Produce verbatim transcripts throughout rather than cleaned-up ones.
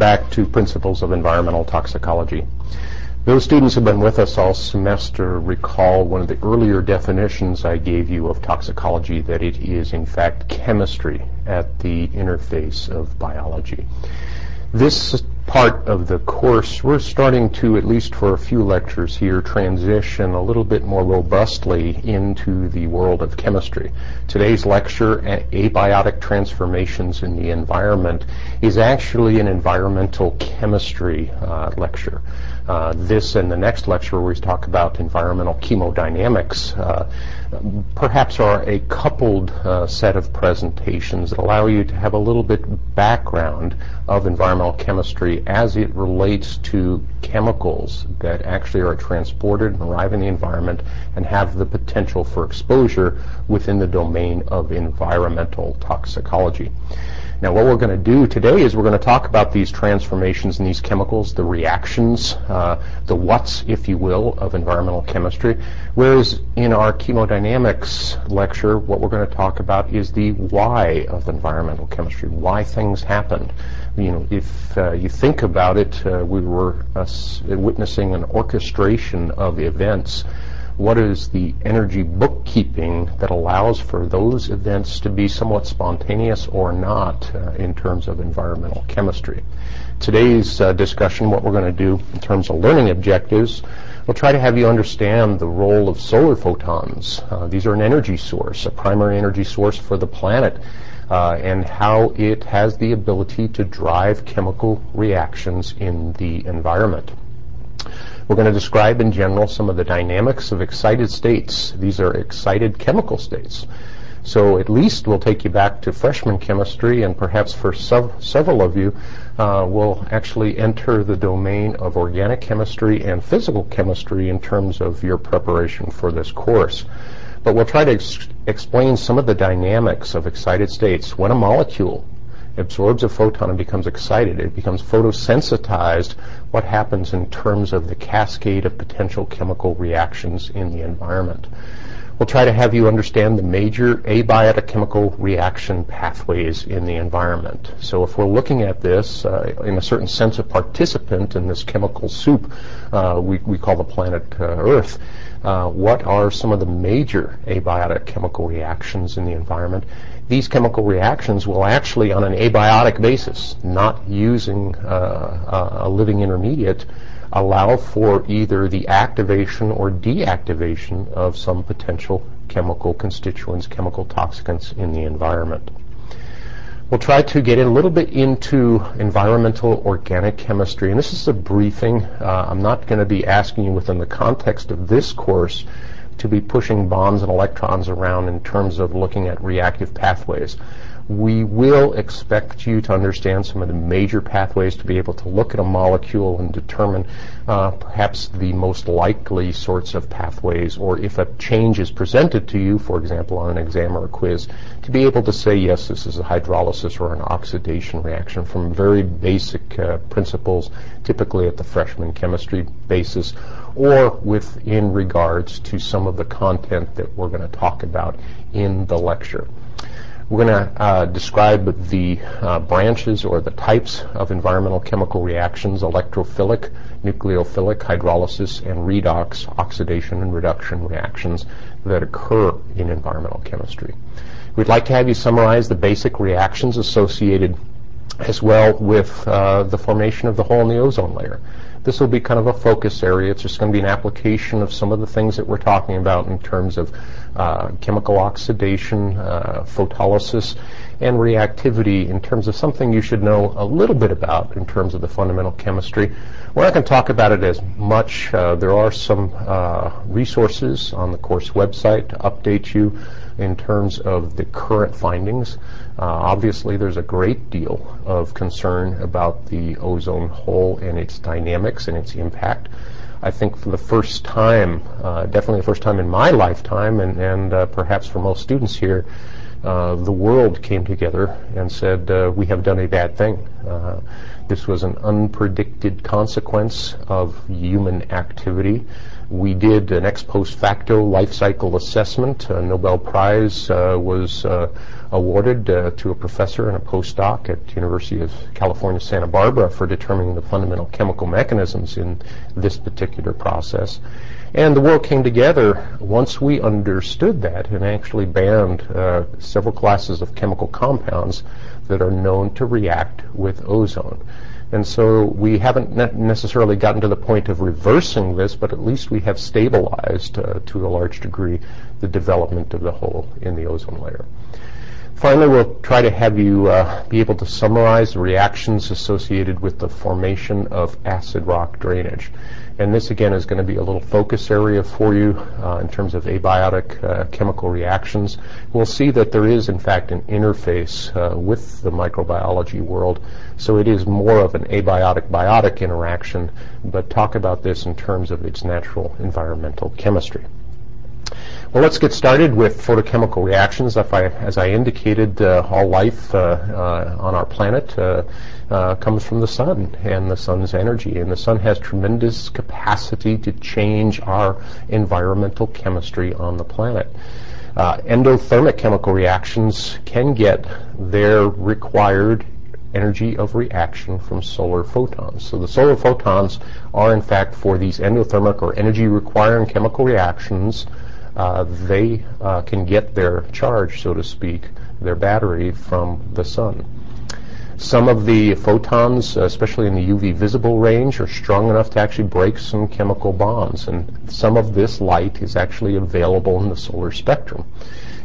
back to principles of environmental toxicology. Those students who have been with us all semester recall one of the earlier definitions I gave you of toxicology, that it is in fact chemistry at the interface of biology. This part of the course, we're starting to, at least for a few lectures here, transition a little bit more robustly into the world of chemistry. Today's lecture, Abiotic Transformations in the Environment, is actually an environmental chemistry uh, lecture. Uh, this and the next lecture, where we talk about environmental chemodynamics, uh, perhaps are a coupled uh, set of presentations that allow you to have a little bit background of environmental chemistry as it relates to chemicals that actually are transported and arrive in the environment and have the potential for exposure within the domain of environmental toxicology. Now, what we're going to do today is we're going to talk about these transformations in these chemicals, the reactions, uh, the what's, if you will, of environmental chemistry, whereas in our chemodynamics lecture, what we're going to talk about is the why of environmental chemistry, why things happened. You know, if uh, you think about it, uh, we were uh, witnessing an orchestration of events. What is the energy bookkeeping that allows for those events to be somewhat spontaneous or not uh, in terms of environmental chemistry? Today's uh, discussion, what we're going to do in terms of learning objectives, we'll try to have you understand the role of solar photons. Uh, these are an energy source, a primary energy source for the planet, uh, and how it has the ability to drive chemical reactions in the environment. We're going to describe in general some of the dynamics of excited states. These are excited chemical states. So at least we'll take you back to freshman chemistry, and perhaps for sev- several of you, uh, we'll actually enter the domain of organic chemistry and physical chemistry in terms of your preparation for this course. But we'll try to ex- explain some of the dynamics of excited states. When a molecule absorbs a photon and becomes excited, it becomes photosensitized, what happens in terms of the cascade of potential chemical reactions in the environment. We'll try to have you understand the major abiotic chemical reaction pathways in the environment. So if we're looking at this, uh, in a certain sense, a participant in this chemical soup uh, we, we call the planet uh, Earth, uh, what are some of the major abiotic chemical reactions in the environment? These chemical reactions will actually, on an abiotic basis, not using uh, a living intermediate, allow for either the activation or deactivation of some potential chemical constituents, chemical toxicants in the environment. We'll try to get a little bit into environmental organic chemistry, and this is a briefing. Uh, I'm not going to be asking you within the context of this course to be pushing bonds and electrons around in terms of looking at reactive pathways. We will expect you to understand some of the major pathways to be able to look at a molecule and determine uh, perhaps the most likely sorts of pathways, or if a change is presented to you, for example, on an exam or a quiz, to be able to say, yes, this is a hydrolysis or an oxidation reaction from very basic uh, principles, typically at the freshman chemistry basis, or within regards to some of the content that we're going to talk about in the lecture. We're going to uh, describe the uh, branches or the types of environmental chemical reactions: electrophilic, nucleophilic, hydrolysis, and redox, oxidation and reduction reactions that occur in environmental chemistry. We'd like to have you summarize the basic reactions associated as well with uh, the formation of the hole in the ozone layer. This will be kind of a focus area. It's just going to be an application of some of the things that we're talking about in terms of uh, chemical oxidation, uh, photolysis, and reactivity in terms of something you should know a little bit about in terms of the fundamental chemistry. We're not going to talk about it as much. Uh, there are some uh, resources on the course website to update you in terms of the current findings. Uh, obviously, there's a great deal of concern about the ozone hole and its dynamics and its impact. I think for the first time, uh, definitely the first time in my lifetime, and, and uh, perhaps for most students here, uh, the world came together and said, uh, we have done a bad thing. Uh, this was an unpredicted consequence of human activity. We did an ex post facto life cycle assessment. A Nobel Prize uh, was uh, awarded uh, to a professor and a postdoc at University of California, Santa Barbara for determining the fundamental chemical mechanisms in this particular process. And the world came together once we understood that and actually banned uh, several classes of chemical compounds that are known to react with ozone. And so we haven't ne- necessarily gotten to the point of reversing this, but at least we have stabilized, uh, to a large degree, the development of the hole in the ozone layer. Finally, we'll try to have you uh, be able to summarize the reactions associated with the formation of acid rock drainage. And this, again, is going to be a little focus area for you uh, in terms of abiotic uh, chemical reactions. We'll see that there is, in fact, an interface uh, with the microbiology world, so it is more of an abiotic-biotic interaction, but talk about this in terms of its natural environmental chemistry. Well, let's get started with photochemical reactions. If I, as I indicated, uh, all life uh, uh, on our planet uh, uh, comes from the sun and the sun's energy. And the sun has tremendous capacity to change our environmental chemistry on the planet. Uh, endothermic chemical reactions can get their required energy of reaction from solar photons. So the solar photons are, in fact, for these endothermic or energy-requiring chemical reactions, Uh, they uh, can get their charge, so to speak, their battery from the sun. Some of the photons, especially in the U V visible range, are strong enough to actually break some chemical bonds, and some of this light is actually available in the solar spectrum.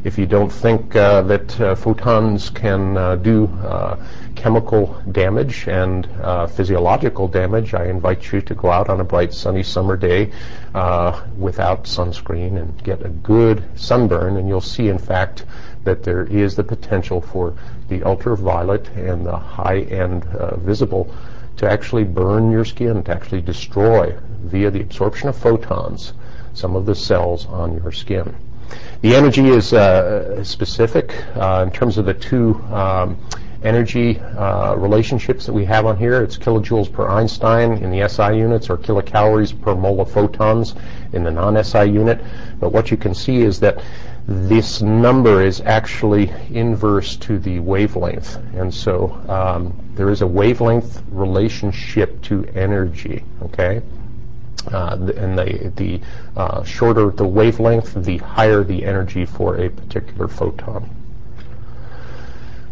If you don't think uh, that uh, photons can uh, do uh, chemical damage and uh, physiological damage, I invite you to go out on a bright sunny summer day uh, without sunscreen and get a good sunburn, and you'll see, in fact, that there is the potential for the ultraviolet and the high-end uh, visible to actually burn your skin, to actually destroy, via the absorption of photons, some of the cells on your skin. The energy is uh, specific uh, in terms of the two um, energy uh, relationships that we have on here. It's kilojoules per Einstein in the S I units, or kilocalories per mole of photons in the non-S I unit. But what you can see is that this number is actually inverse to the wavelength. And so um, there is a wavelength relationship to energy, okay? Uh, and the, the uh, shorter the wavelength, the higher the energy for a particular photon.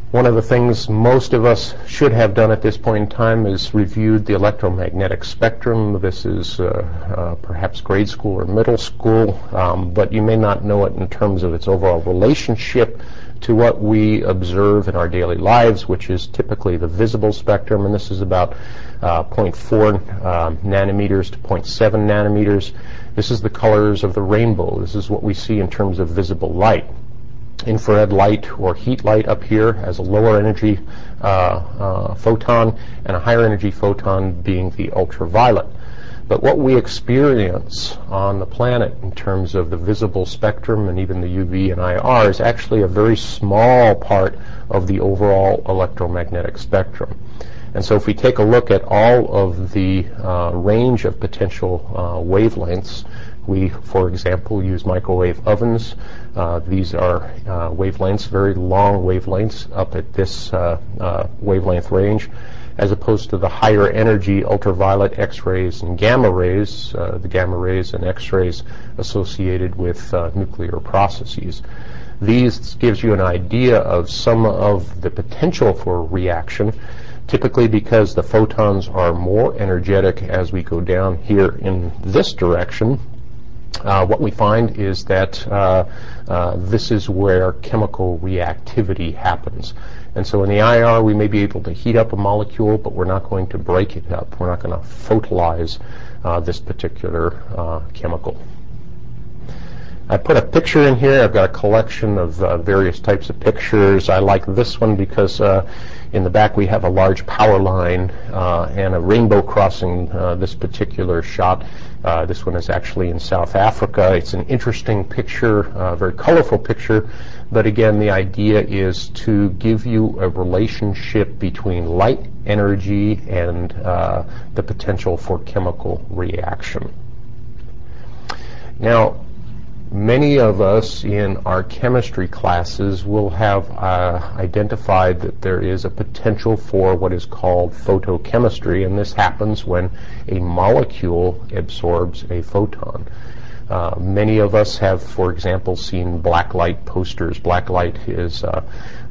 One of the things most of us should have done at this point in time is reviewed the electromagnetic spectrum. This is uh, uh, perhaps grade school or middle school, um, but you may not know it in terms of its overall relationship to what we observe in our daily lives, which is typically the visible spectrum, and this is about uh, zero point four uh, nanometers to zero point seven nanometers. This is the colors of the rainbow. This is what we see in terms of visible light. Infrared light or heat light up here as a lower energy uh, uh, photon, and a higher energy photon being the ultraviolet. But what we experience on the planet in terms of the visible spectrum and even the U V and I R is actually a very small part of the overall electromagnetic spectrum. And so if we take a look at all of the uh, range of potential uh, wavelengths, we, for example, use microwave ovens. Uh, these are uh, wavelengths, very long wavelengths, up at this uh, uh, wavelength range, as opposed to the higher energy ultraviolet, X-rays, and gamma rays, uh, the gamma rays and X-rays associated with uh, nuclear processes. These gives you an idea of some of the potential for reaction, typically because the photons are more energetic as we go down here in this direction. Uh, what we find is that uh, uh, this is where chemical reactivity happens. And so in the I R, we may be able to heat up a molecule, but we're not going to break it up. We're not going to photolize uh, this particular uh, chemical. I put a picture in here. I've got a collection of uh, various types of pictures. I like this one because uh, In the back, we have a large power line uh, and a rainbow crossing. Uh, this particular shot, uh, this one is actually in South Africa. It's an interesting picture, uh, very colorful picture, but again, the idea is to give you a relationship between light, energy, and uh, the potential for chemical reaction. Now, many of us in our chemistry classes will have uh, identified that there is a potential for what is called photochemistry, and this happens when a molecule absorbs a photon. Uh, many of us have, for example, seen black light posters. Black light is uh,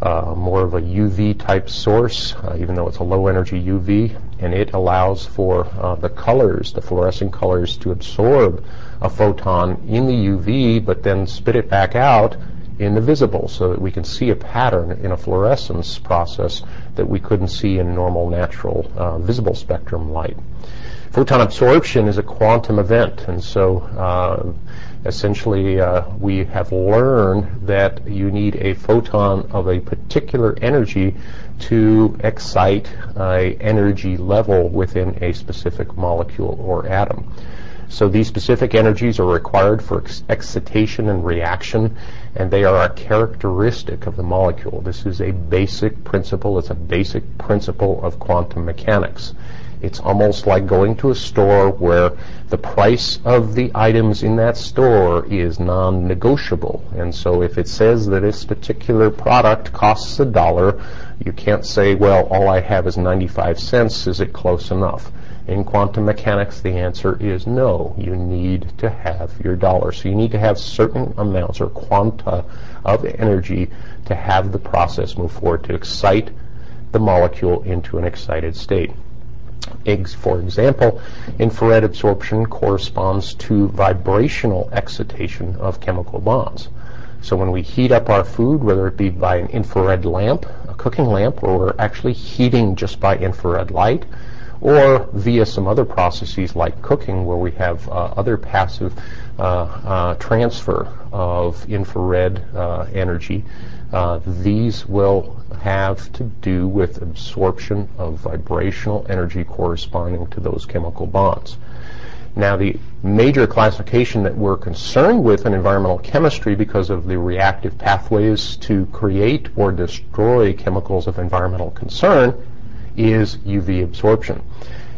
uh, more of a U V type source, uh, even though it's a low energy U V, and it allows for uh, the colors, the fluorescent colors, to absorb a photon in the U V, but then spit it back out in the visible, so that we can see a pattern in a fluorescence process that we couldn't see in normal, natural, uh, visible spectrum light. Photon absorption is a quantum event, and so uh, essentially uh, we have learned that you need a photon of a particular energy to excite an energy level within a specific molecule or atom. So these specific energies are required for ex excitation and reaction, and they are a characteristic of the molecule. This is a basic principle. It's a basic principle of quantum mechanics. It's almost like going to a store where the price of the items in that store is non-negotiable. And so if it says that this particular product costs a dollar, you can't say, well, all I have is ninety-five cents. Is it close enough? In quantum mechanics, the answer is no. You need to have your dollar. So you need to have certain amounts or quanta of energy to have the process move forward to excite the molecule into an excited state. For example, infrared absorption corresponds to vibrational excitation of chemical bonds. So when we heat up our food, whether it be by an infrared lamp, a cooking lamp, or we're actually heating just by infrared light, or via some other processes like cooking where we have uh, other passive uh, uh, transfer of infrared uh, energy, Uh, these will have to do with absorption of vibrational energy corresponding to those chemical bonds. Now, the major classification that we're concerned with in environmental chemistry, because of the reactive pathways to create or destroy chemicals of environmental concern, is U V absorption.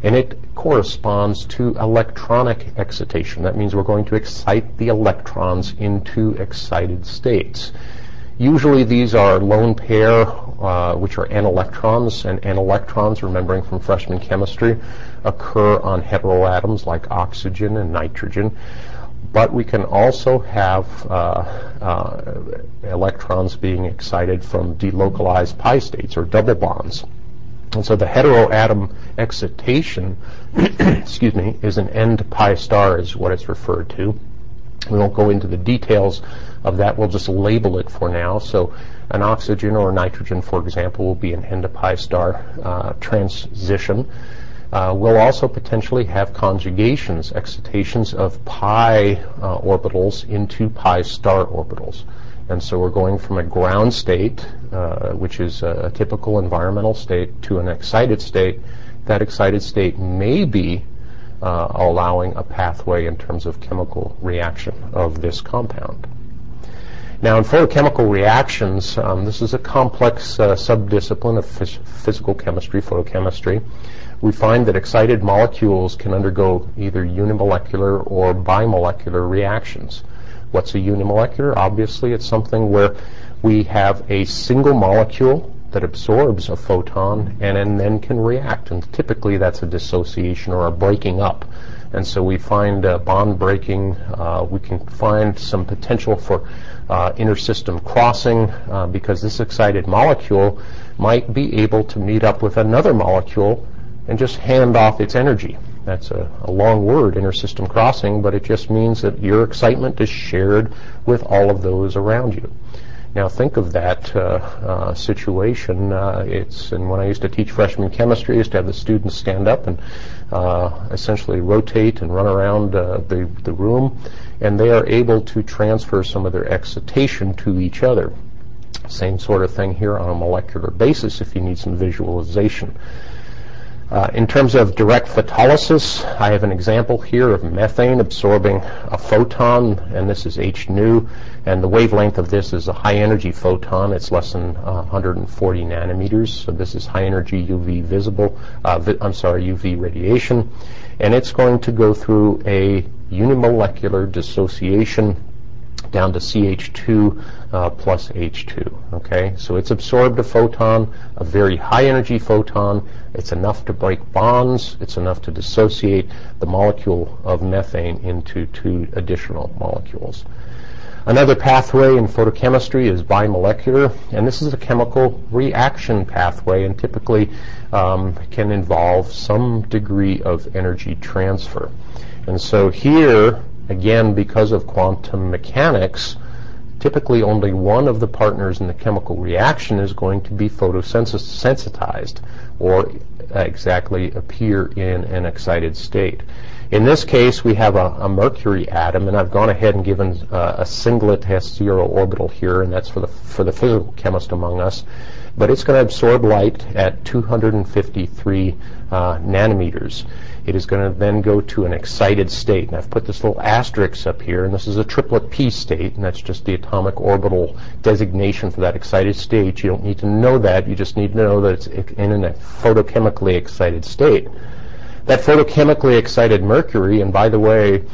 And it corresponds to electronic excitation. That means we're going to excite the electrons into excited states. Usually these are lone pair, uh, which are anelectrons, and anelectrons, remembering from freshman chemistry, occur on heteroatoms like oxygen and nitrogen. But we can also have uh, uh, electrons being excited from delocalized pi states or double bonds. And so the heteroatom excitation, excuse me, is an N to pi star is what it's referred to. We won't go into the details of that. We'll just label it for now. So an oxygen or a nitrogen, for example, will be an N to pi star uh, transition. Uh, we'll also potentially have conjugations, excitations of pi uh, orbitals into pi star orbitals. And so we're going from a ground state, uh, which is a typical environmental state, to an excited state. That excited state may be Uh, allowing a pathway in terms of chemical reaction of this compound. Now, in photochemical reactions, um, this is a complex uh, subdiscipline of phys physical chemistry, photochemistry. We find that excited molecules can undergo either unimolecular or bimolecular reactions. What's a unimolecular? Obviously, it's something where we have a single molecule that absorbs a photon and, and then can react. And typically that's a dissociation or a breaking up. And so we find uh, bond breaking. Uh, we can find some potential for uh, intersystem crossing uh, because this excited molecule might be able to meet up with another molecule and just hand off its energy. That's a, a long word, intersystem crossing, but it just means that your excitement is shared with all of those around you. Now think of that uh, uh, situation. Uh, it's and when I used to teach freshman chemistry, I used to have the students stand up and uh, essentially rotate and run around uh, the, the room, and they are able to transfer some of their excitation to each other. Same sort of thing here on a molecular basis if you need some visualization. Uh, in terms of direct photolysis, I have an example here of methane absorbing a photon, and this is H nu, and the wavelength of this is a high-energy photon. It's less than uh, one hundred forty nanometers, so this is high-energy U V visible, uh, vi- I'm sorry, U V radiation, and it's going to go through a unimolecular dissociation down to C H two uh, plus H two, okay? So it's absorbed a photon, a very high-energy photon. It's enough to break bonds. It's enough to dissociate the molecule of methane into two additional molecules. Another pathway in photochemistry is bimolecular, and this is a chemical reaction pathway and typically um, can involve some degree of energy transfer. And so here, again, because of quantum mechanics, typically only one of the partners in the chemical reaction is going to be photosensitized or exactly appear in an excited state. In this case, we have a, a mercury atom, and I've gone ahead and given uh, a singlet s zero orbital here, and that's for the for the physical chemist among us. But it's going to absorb light at two hundred fifty-three uh, nanometers. It is going to then go to an excited state. And I've put this little asterisk up here, and this is a triplet P state, and that's just the atomic orbital designation for that excited state. You don't need to know that. You just need to know that it's in a photochemically excited state. That photochemically excited mercury, and by the way,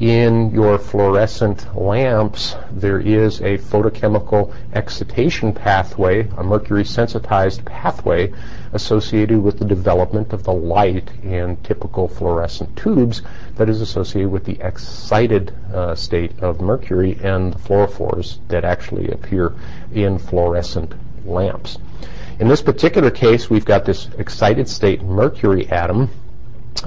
in your fluorescent lamps, there is a photochemical excitation pathway, a mercury-sensitized pathway associated with the development of the light in typical fluorescent tubes that is associated with the excited uh, state of mercury and the fluorophores that actually appear in fluorescent lamps. In this particular case, we've got this excited state mercury atom.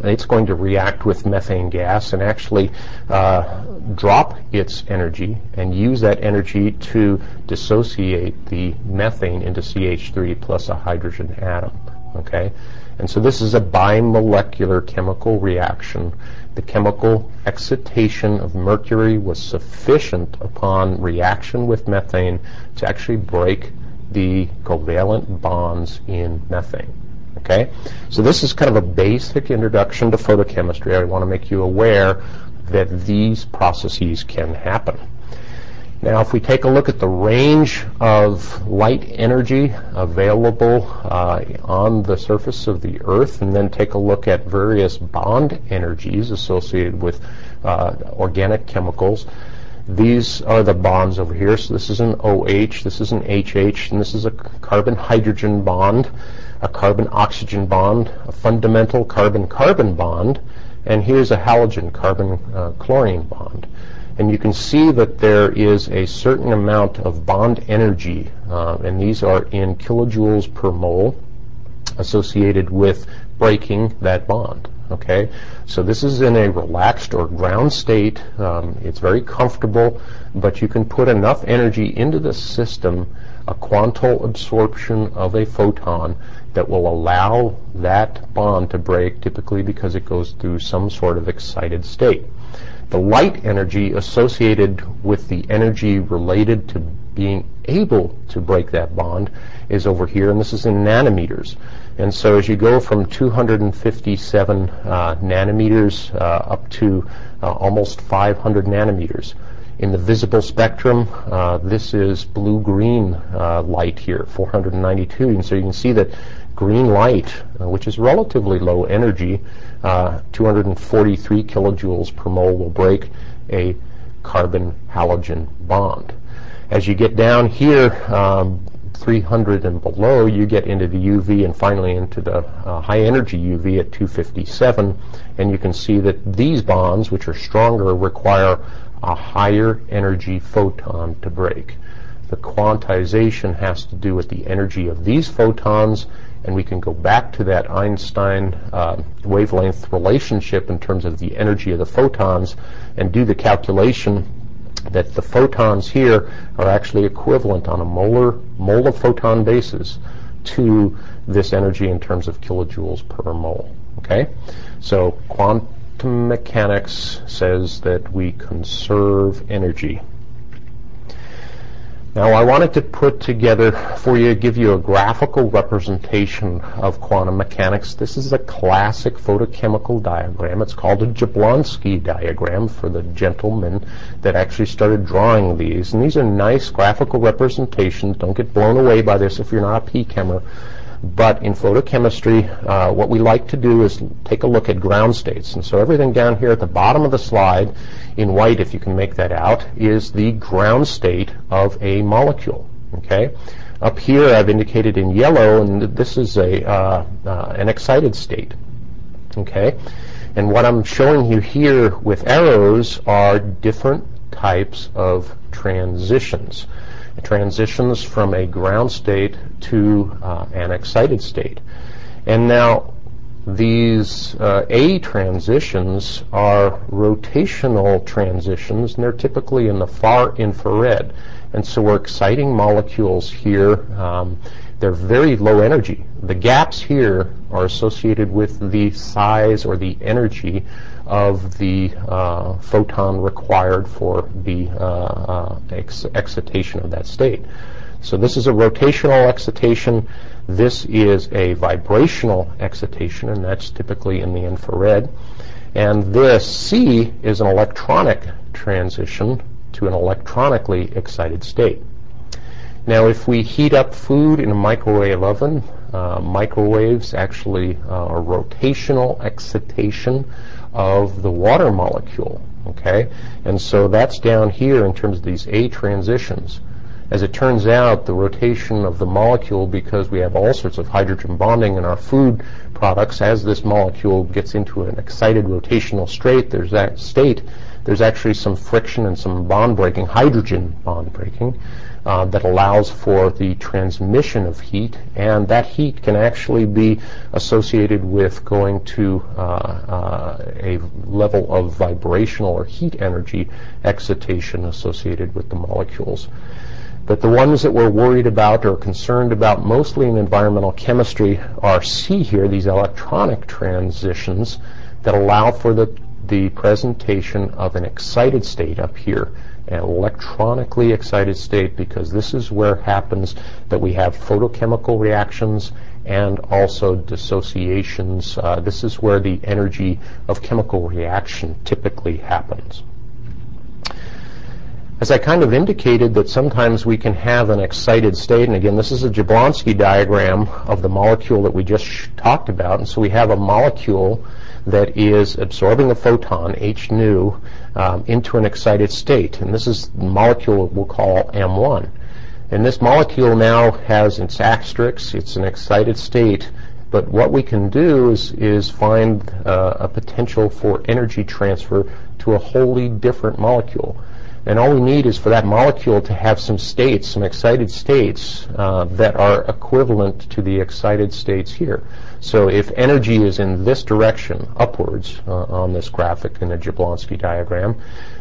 It's going to react with methane gas and actually uh, drop its energy and use that energy to dissociate the methane into C H three plus a hydrogen atom. Okay, and so this is a bimolecular chemical reaction. The chemical excitation of mercury was sufficient upon reaction with methane to actually break the covalent bonds in methane. Okay, so this is kind of a basic introduction to photochemistry. I want to make you aware that these processes can happen. Now, if we take a look at the range of light energy available uh, on the surface of the Earth, and then take a look at various bond energies associated with uh, organic chemicals, these are the bonds over here. So this is an O H, this is an H H, and this is a carbon-hydrogen bond, a carbon-oxygen bond, a fundamental carbon-carbon bond, and here's a halogen-carbon-chlorine uh, bond. And you can see that there is a certain amount of bond energy, uh, and these are in kilojoules per mole, associated with breaking that bond. Okay, so this is in a relaxed or ground state. Um, it's very comfortable, but you can put enough energy into the system, a quantal absorption of a photon that will allow that bond to break, typically because it goes through some sort of excited state. The light energy associated with the energy related to being able to break that bond is over here, and this is in nanometers. And so as you go from two hundred fifty-seven uh, nanometers uh, up to uh, almost five hundred nanometers, in the visible spectrum, uh, this is blue-green uh, light here, four hundred ninety-two. And so you can see that green light, uh, which is relatively low energy, uh, two hundred forty-three kilojoules per mole, will break a carbon-halogen bond. As you get down here, um, three hundred and below, you get into the U V and finally into the uh, high-energy U V at two fifty-seven, and you can see that these bonds, which are stronger, require a higher energy photon to break. The quantization has to do with the energy of these photons, and we can go back to that Einstein uh, wavelength relationship in terms of the energy of the photons and do the calculation that the photons here are actually equivalent on a molar molar photon basis to this energy in terms of kilojoules per mole. Okay, so quantum mechanics says that we conserve energy. Now I wanted to put together for you, give you a graphical representation of quantum mechanics. This is a classic photochemical diagram. It's called a Jablonski diagram for the gentleman that actually started drawing these. And these are nice graphical representations. Don't get blown away by this if you're not a pchemmer. But in photochemistry, uh, what we like to do is take a look at ground states. And so everything down here at the bottom of the slide, in white if you can make that out, is the ground state of a molecule. Okay? Up here I've indicated in yellow, and this is a uh, uh, an excited state. Okay? And what I'm showing you here with arrows are different types of transitions. Transitions from a ground state to uh, an excited state. And now these uh, A transitions are rotational transitions, and they're typically in the far infrared. And so we're exciting molecules here. Um, they're very low energy. The gaps here are associated with the size or the energy of the uh, photon required for the uh, uh, ex excitation of that state. So this is a rotational excitation. This is a vibrational excitation, and that's typically in the infrared. And this C is an electronic transition to an electronically excited state. Now, if we heat up food in a microwave oven, uh, microwaves actually uh, are rotational excitation of the water molecule, okay? And so that's down here in terms of these A transitions. As it turns out, the rotation of the molecule, because we have all sorts of hydrogen bonding in our food products, as this molecule gets into an excited rotational state, there's that state, there's actually some friction and some bond breaking, hydrogen bond breaking, uh, that allows for the transmission of heat, and that heat can actually be associated with going to uh, uh, a level of vibrational or heat energy excitation associated with the molecules. But the ones that we're worried about or concerned about mostly in environmental chemistry are C here, these electronic transitions that allow for the the presentation of an excited state up here, an electronically excited state, because this is where it happens that we have photochemical reactions and also dissociations. Uh, this is where the energy of chemical reaction typically happens. As I kind of indicated, that sometimes we can have an excited state, and again, this is a Jablonski diagram of the molecule that we just sh talked about, and so we have a molecule that is absorbing a photon, H nu, um, into an excited state, and this is the molecule we'll call M one. And this molecule now has its asterisk, it's an excited state, but what we can do is, is find uh, a potential for energy transfer to a wholly different molecule. And all we need is for that molecule to have some states, some excited states, uh, that are equivalent to the excited states here. So if energy is in this direction, upwards, uh, on this graphic in the Jablonski diagram,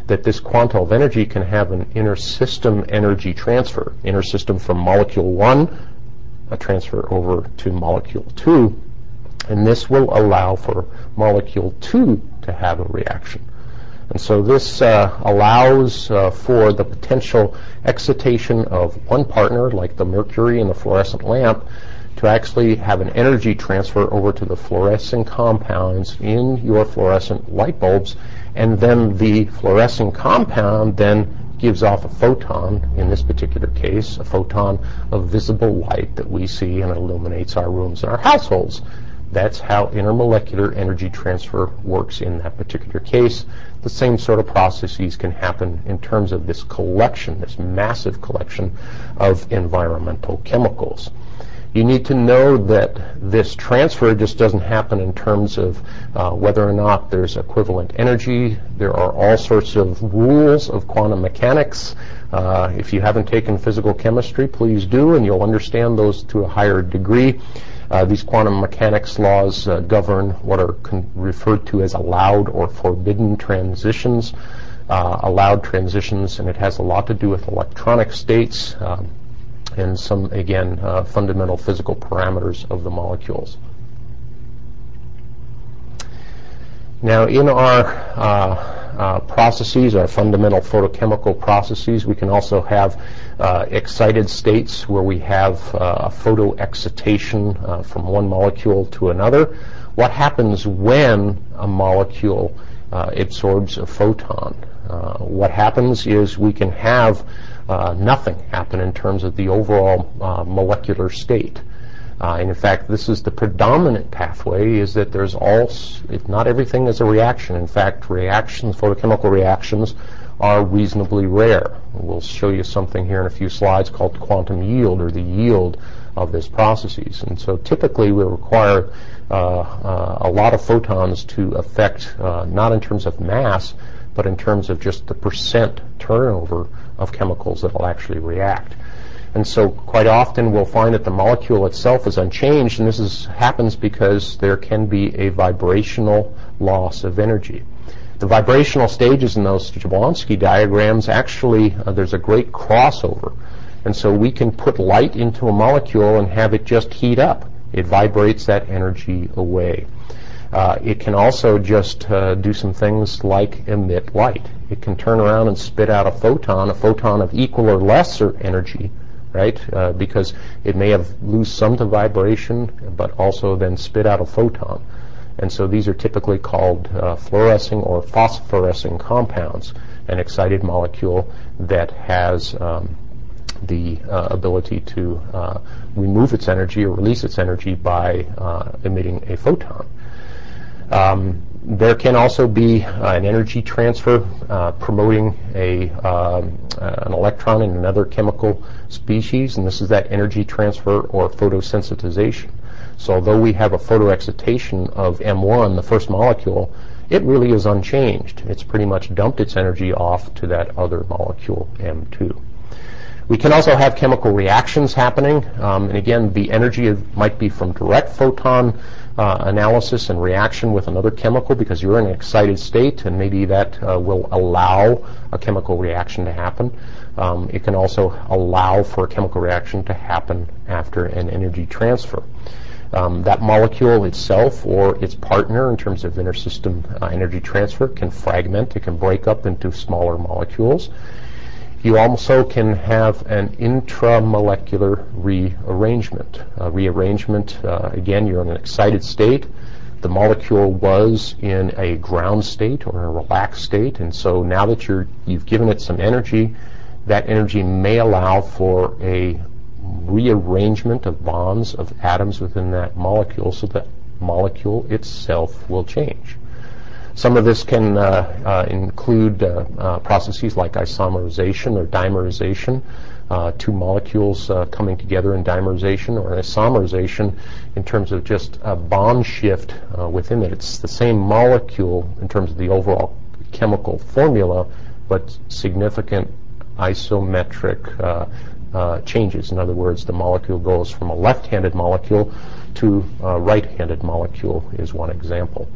that this quantile of energy can have an inter-system energy transfer, inter-system from molecule one, a transfer over to molecule two, and this will allow for molecule two to have a reaction. And so this uh, allows uh, for the potential excitation of one partner, like the mercury in the fluorescent lamp, to actually have an energy transfer over to the fluorescing compounds in your fluorescent light bulbs, and then the fluorescing compound then gives off a photon, in this particular case, a photon of visible light that we see and illuminates our rooms and our households. That's how intermolecular energy transfer works in that particular case. The same sort of processes can happen in terms of this collection, this massive collection of environmental chemicals. You need to know that this transfer just doesn't happen in terms of uh, whether or not there's equivalent energy. There are all sorts of rules of quantum mechanics. Uh, if you haven't taken physical chemistry, please do, and you'll understand those to a higher degree. Uh, these quantum mechanics laws uh, govern what are con referred to as allowed or forbidden transitions, uh, allowed transitions, and it has a lot to do with electronic states um, and some, again, uh, fundamental physical parameters of the molecules. Now, in our uh, uh, processes, our fundamental photochemical processes. We can also have uh, excited states where we have uh, photoexcitation uh, from one molecule to another. What happens when a molecule uh, absorbs a photon? Uh, what happens is we can have uh, nothing happen in terms of the overall uh, molecular state. Uh, and in fact, this is the predominant pathway, is that there's all, if not everything is a reaction. In fact, reactions, photochemical reactions, are reasonably rare. We'll show you something here in a few slides called quantum yield, or the yield of these processes. And so typically we require uh, uh, a lot of photons to affect, uh, not in terms of mass, but in terms of just the percent turnover of chemicals that will actually react. And so quite often we'll find that the molecule itself is unchanged, and this is, happens because there can be a vibrational loss of energy. The vibrational stages in those Jablonski diagrams, actually, uh, there's a great crossover. And so we can put light into a molecule and have it just heat up. It vibrates that energy away. Uh, it can also just uh, do some things like emit light. It can turn around and spit out a photon, a photon of equal or lesser energy, right? Uh, because it may have lose some to vibration, but also then spit out a photon. And so these are typically called uh, fluorescing or phosphorescing compounds, an excited molecule that has um, the uh, ability to uh, remove its energy or release its energy by uh, emitting a photon. Um, there can also be uh, an energy transfer uh, promoting a, uh, an electron in another chemical species, and this is that energy transfer or photosensitization. So although we have a photoexcitation of M one, the first molecule, it really is unchanged. It's pretty much dumped its energy off to that other molecule, M two. We can also have chemical reactions happening, um, and again, the energy might be from direct photon uh, analysis and reaction with another chemical, because you're in an excited state, and maybe that uh, will allow a chemical reaction to happen. Um, it can also allow for a chemical reaction to happen after an energy transfer. Um, that molecule itself or its partner in terms of intersystem uh, energy transfer can fragment, it can break up into smaller molecules. You also can have an intramolecular rearrangement. Uh, rearrangement, uh, again, you're in an excited state. The molecule was in a ground state or a relaxed state, and so now that you're, you've given it some energy, that energy may allow for a rearrangement of bonds of atoms within that molecule, so that molecule itself will change. Some of this can uh, uh, include uh, uh, processes like isomerization or dimerization, uh, two molecules uh, coming together in dimerization, or isomerization in terms of just a bond shift uh, within it. It's the same molecule in terms of the overall chemical formula, but significant isometric uh, uh, changes. In other words, the molecule goes from a left-handed molecule to a right-handed molecule is one example.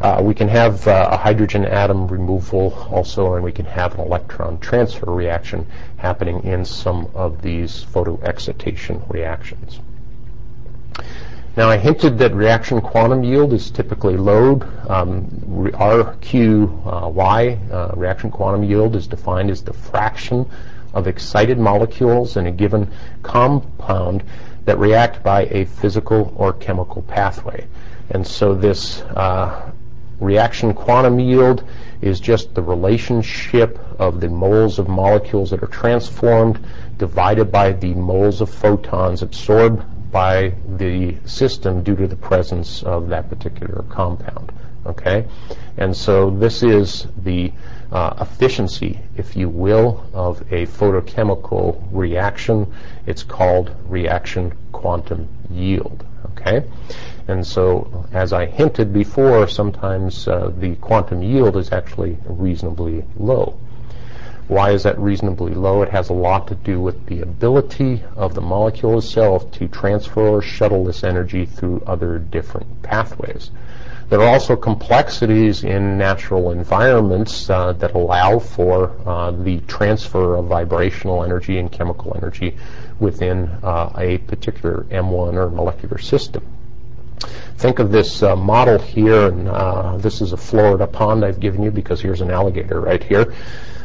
Uh, we can have uh, a hydrogen atom removal also, and we can have an electron transfer reaction happening in some of these photoexcitation reactions. Now, I hinted that reaction quantum yield is typically low. Um, R Q Y, uh, reaction quantum yield, is defined as the fraction of excited molecules in a given compound that react by a physical or chemical pathway. And so this uh, reaction quantum yield is just the relationship of the moles of molecules that are transformed divided by the moles of photons absorbed by the system due to the presence of that particular compound. Okay? And so this is the uh, efficiency, if you will, of a photochemical reaction. It's called reaction quantum yield. Okay? And so, as I hinted before, sometimes uh, the quantum yield is actually reasonably low. Why is that reasonably low? It has a lot to do with the ability of the molecule itself to transfer or shuttle this energy through other different pathways. There are also complexities in natural environments uh, that allow for uh, the transfer of vibrational energy and chemical energy within uh, a particular M one or molecular system. Think of this uh, model here, and uh, this is a Florida pond I've given you because here's an alligator right here.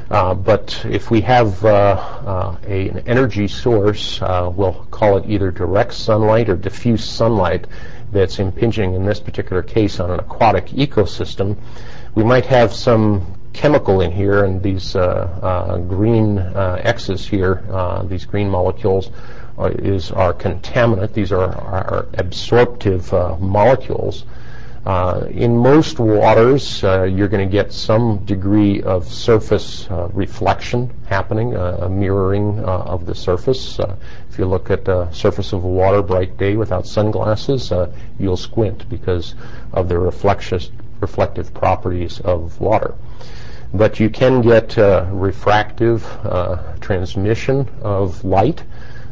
Uh, but if we have uh, uh, a, an energy source, uh, we'll call it either direct sunlight or diffuse sunlight that's impinging, in this particular case, on an aquatic ecosystem, we might have some chemical in here, and these uh, uh, green uh, X's here, uh, these green molecules, uh, is our contaminant. These are our absorptive uh, molecules. Uh, in most waters, uh, you're going to get some degree of surface uh, reflection happening, uh, a mirroring uh, of the surface. Uh, if you look at the surface of a water, bright day without sunglasses, uh, you'll squint because of the reflective properties of water. But you can get uh, refractive uh, transmission of light.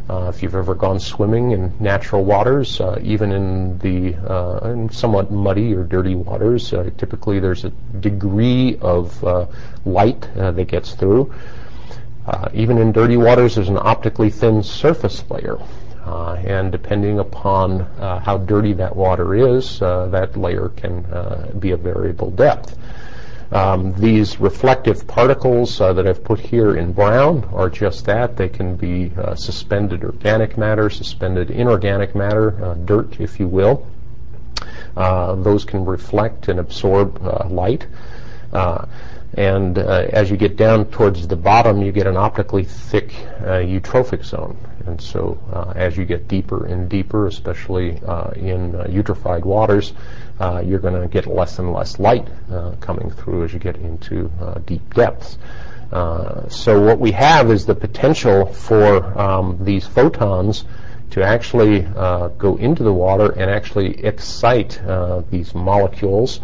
Uh, if you've ever gone swimming in natural waters, uh, even in the uh, in somewhat muddy or dirty waters, uh, typically there's a degree of uh, light uh, that gets through. Uh, even in dirty waters, there's an optically thin surface layer. Uh, and depending upon uh, how dirty that water is, uh, that layer can uh, be of variable depth. Um, these reflective particles uh, that I've put here in brown are just that. They can be uh, suspended organic matter, suspended inorganic matter, uh, dirt, if you will. Uh, those can reflect and absorb uh, light. Uh, and uh, as you get down towards the bottom, you get an optically thick uh, eutrophic zone. And so uh, as you get deeper and deeper, especially uh, in uh, eutrophied waters, uh, you're going to get less and less light uh, coming through as you get into uh, deep depths. Uh, so what we have is the potential for um, these photons to actually uh, go into the water and actually excite uh, these molecules.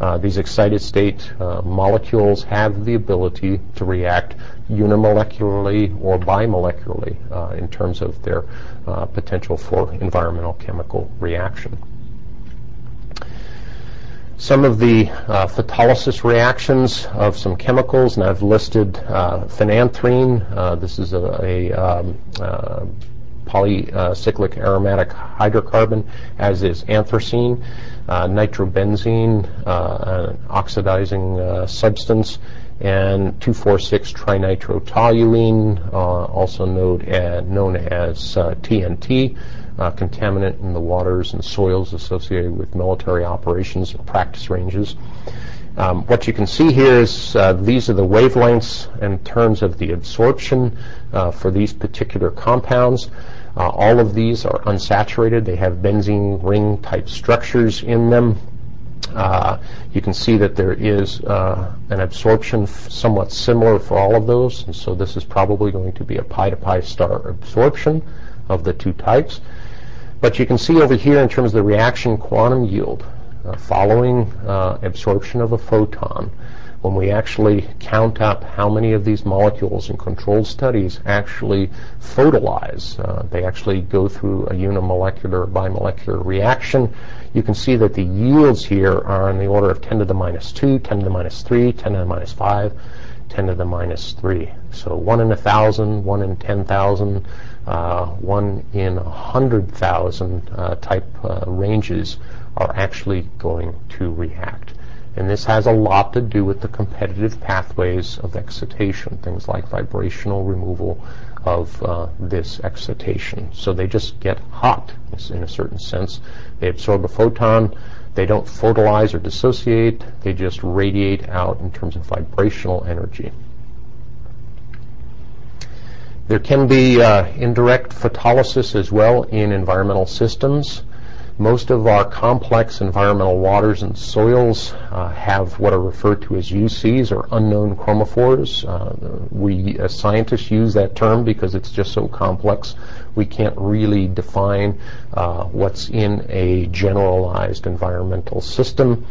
Uh, these excited state uh, molecules have the ability to react unimolecularly or bimolecularly uh, in terms of their uh, potential for environmental chemical reaction. Some of the uh, photolysis reactions of some chemicals, and I've listed uh, phenanthrene. Uh, this is a, a um, uh, polycyclic aromatic hydrocarbon, as is anthracene, uh, nitrobenzene, uh, an oxidizing uh, substance, and two four six trinitro toluene, uh, also known as, known as uh, T N T, uh, contaminant in the waters and soils associated with military operations and practice ranges. Um, what you can see here is uh, these are the wavelengths in terms of the absorption uh, for these particular compounds. Uh, all of these are unsaturated. They have benzene ring type structures in them. Uh, you can see that there is uh, an absorption f- somewhat similar for all of those, and so this is probably going to be a pi to pi star absorption of the two types. But you can see over here in terms of the reaction quantum yield, Uh, following uh, absorption of a photon, when we actually count up how many of these molecules in controlled studies actually photolize, uh, they actually go through a unimolecular or bimolecular reaction, you can see that the yields here are in the order of ten to the minus two, ten to the minus three, ten to the minus five, ten to the minus three. So one in a thousand, one in ten thousand, uh, one in one hundred thousand uh, type uh, ranges are actually going to react. And this has a lot to do with the competitive pathways of excitation, things like vibrational removal of uh, this excitation. So they just get hot in a certain sense. They absorb a photon. They don't photolize or dissociate. They just radiate out in terms of vibrational energy. There can be uh, indirect photolysis as well in environmental systems. Most of our complex environmental waters and soils uh, have what are referred to as U Cs, or unknown chromophores. Uh, we as scientists use that term because it's just so complex. We can't really define uh, what's in a generalized environmental system.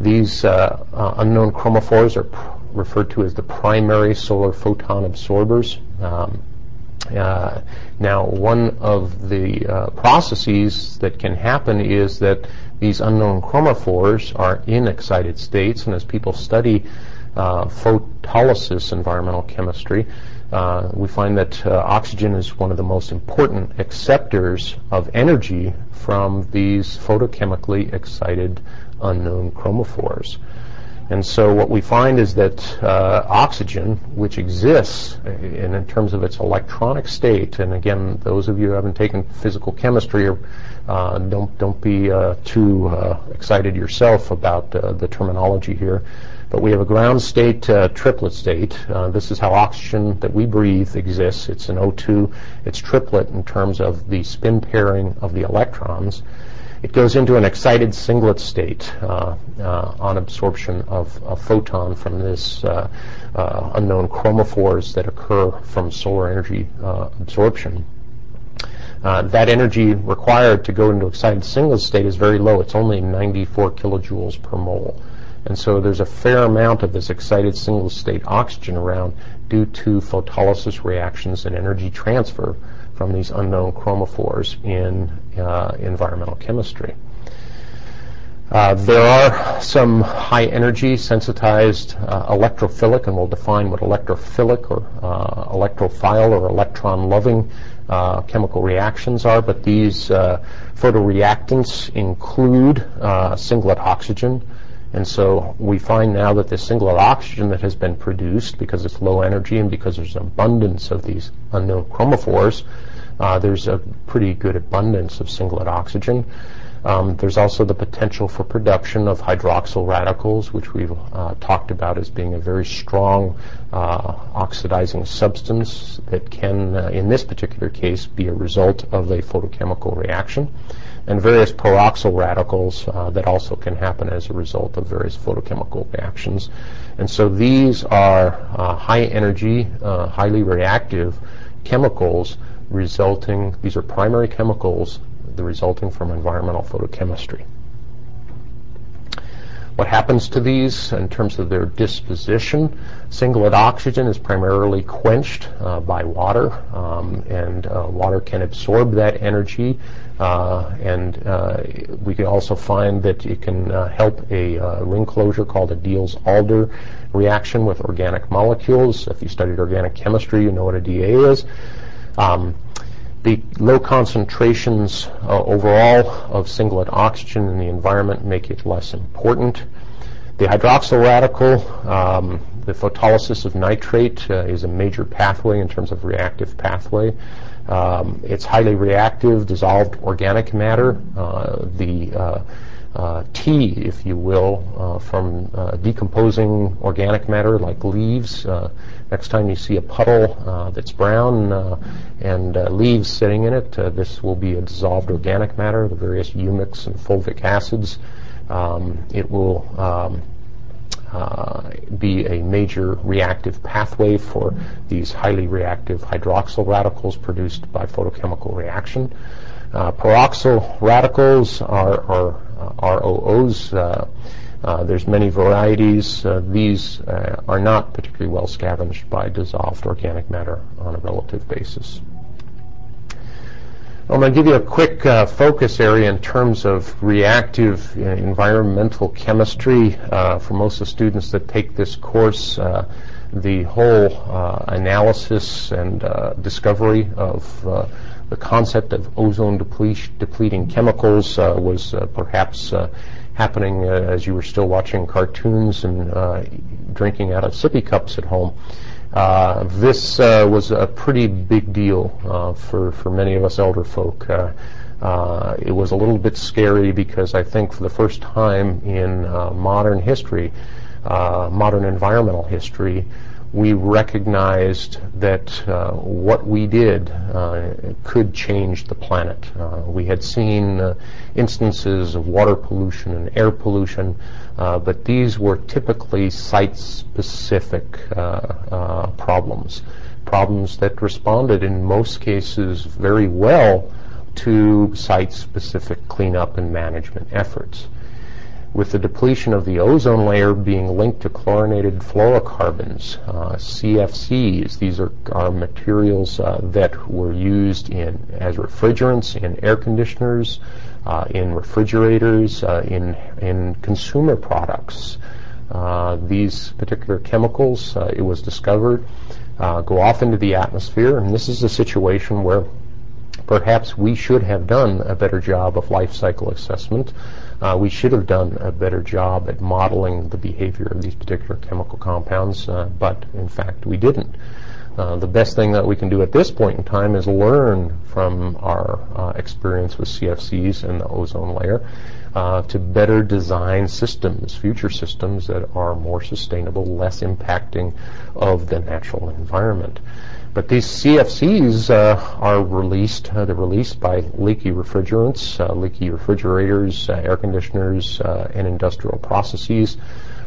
These uh, uh, unknown chromophores are pr- referred to as the primary solar photon absorbers. Um, Uh, now, one of the uh, processes that can happen is that these unknown chromophores are in excited states, and as people study uh, photolysis environmental chemistry, uh, we find that uh, oxygen is one of the most important acceptors of energy from these photochemically excited unknown chromophores. And so what we find is that uh, oxygen, which exists in, in terms of its electronic state, and again, those of you who haven't taken physical chemistry, or, uh, don't don't be uh, too uh, excited yourself about uh, the terminology here. But we have a ground state, uh, triplet state. Uh, this is how oxygen that we breathe exists. It's an O two. It's triplet in terms of the spin pairing of the electrons. It goes into an excited singlet state uh, uh, on absorption of a photon from this uh, uh, unknown chromophores that occur from solar energy uh, absorption. Uh, that energy required to go into excited singlet state is very low. It's only ninety-four kilojoules per mole. And so there's a fair amount of this excited singlet state oxygen around due to photolysis reactions and energy transfer from these unknown chromophores in uh, environmental chemistry. Uh, there are some high-energy sensitized uh, electrophilic, and we'll define what electrophilic or uh, electrophile or electron-loving uh, chemical reactions are, but these uh, photoreactants include uh, singlet oxygen. And so we find now that the singlet oxygen that has been produced, because it's low energy and because there's an abundance of these unknown chromophores, uh, there's a pretty good abundance of singlet oxygen. Um, there's also the potential for production of hydroxyl radicals, which we've uh, talked about as being a very strong uh, oxidizing substance that can, uh, in this particular case, be a result of a photochemical reaction, and various peroxyl radicals uh, that also can happen as a result of various photochemical reactions. And so these are uh, high energy, uh, highly reactive chemicals resulting, these are primary chemicals the resulting from environmental photochemistry. What happens to these in terms of their disposition? Singlet oxygen is primarily quenched uh, by water, um, and uh, water can absorb that energy, uh, and uh, we can also find that it can uh, help a uh, ring closure called a Diels-Alder reaction with organic molecules. If you studied organic chemistry, you know what a D A is. Um, The low concentrations uh, overall of singlet oxygen in the environment make it less important. The hydroxyl radical, um, the photolysis of nitrate, uh, is a major pathway in terms of reactive pathway. Um, it's highly reactive, dissolved organic matter. Uh, the uh, Uh, tea, if you will, uh, from uh, decomposing organic matter like leaves. Uh, next time you see a puddle uh, that's brown uh, and uh, leaves sitting in it, uh, this will be a dissolved organic matter, the various humics and fulvic acids. Um, it will um, uh, be a major reactive pathway for these highly reactive hydroxyl radicals produced by photochemical reaction. Uh, peroxyl radicals are, are uh, R O Os. Uh, uh, there's many varieties. Uh, these uh, are not particularly well scavenged by dissolved organic matter on a relative basis. I'm going to give you a quick uh, focus area in terms of reactive uh, environmental chemistry. Uh, for most of the students that take this course, uh, the whole uh, analysis and uh, discovery of uh, the concept of ozone deplete, depleting chemicals uh, was uh, perhaps uh, happening uh, as you were still watching cartoons and uh, drinking out of sippy cups at home. Uh, this uh, was a pretty big deal uh, for, for many of us elder folk. Uh, uh, it was a little bit scary because I think for the first time in uh, modern history, uh, modern environmental history, we recognized that uh, what we did uh, could change the planet. Uh, we had seen uh, instances of water pollution and air pollution, uh, but these were typically site-specific uh, uh, problems, problems that responded in most cases very well to site-specific cleanup and management efforts. With the depletion of the ozone layer being linked to chlorinated fluorocarbons, uh, C F Cs, these are, are materials uh, that were used in as refrigerants, in air conditioners, uh, in refrigerators, uh, in, in consumer products. uh, these particular chemicals, uh, it was discovered, uh, go off into the atmosphere. And this is a situation where perhaps we should have done a better job of life cycle assessment. Uh, we should have done a better job at modeling the behavior of these particular chemical compounds, uh, but in fact we didn't. Uh, the best thing that we can do at this point in time is learn from our uh, experience with C F Cs and the ozone layer uh, to better design systems, future systems that are more sustainable, less impacting of the natural environment. But these C F Cs uh, are released. Uh, they're released by leaky refrigerants, uh, leaky refrigerators, uh, air conditioners, uh, and industrial processes.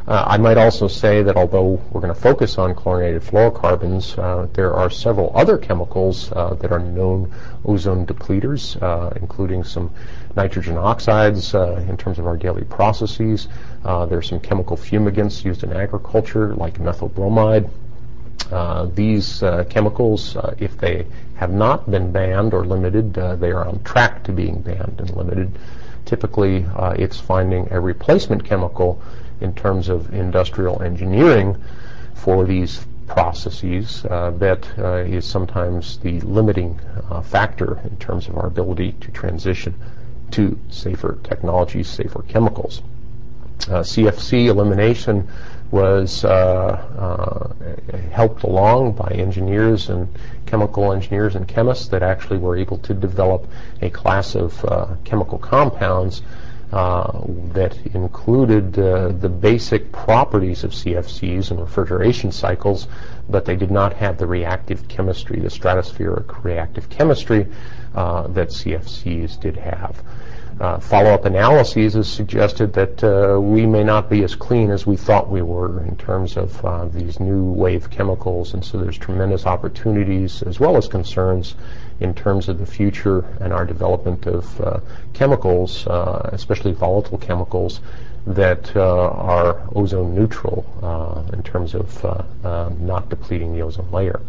Uh, I might also say that although we're going to focus on chlorinated fluorocarbons, uh, there are several other chemicals uh, that are known ozone depleters, uh, including some nitrogen oxides uh, in terms of our daily processes. Uh, there are some chemical fumigants used in agriculture, like methyl bromide. Uh, these uh, chemicals, uh, if they have not been banned or limited, uh, they are on track to being banned and limited. Typically, uh, it's finding a replacement chemical in terms of industrial engineering for these processes uh, that uh, is sometimes the limiting uh, factor in terms of our ability to transition to safer technologies, safer chemicals. Uh, C F C elimination was uh, uh, helped along by engineers and chemical engineers and chemists that actually were able to develop a class of uh, chemical compounds uh, that included uh, the basic properties of C F Cs and refrigeration cycles, but they did not have the reactive chemistry, the stratospheric reactive chemistry uh, that C F Cs did have. Uh, follow-up analyses has suggested that uh, we may not be as clean as we thought we were in terms of uh, these new wave chemicals, and so there's tremendous opportunities as well as concerns in terms of the future and our development of uh, chemicals, uh, especially volatile chemicals, that uh, are ozone neutral uh, in terms of uh, uh, not depleting the ozone layer.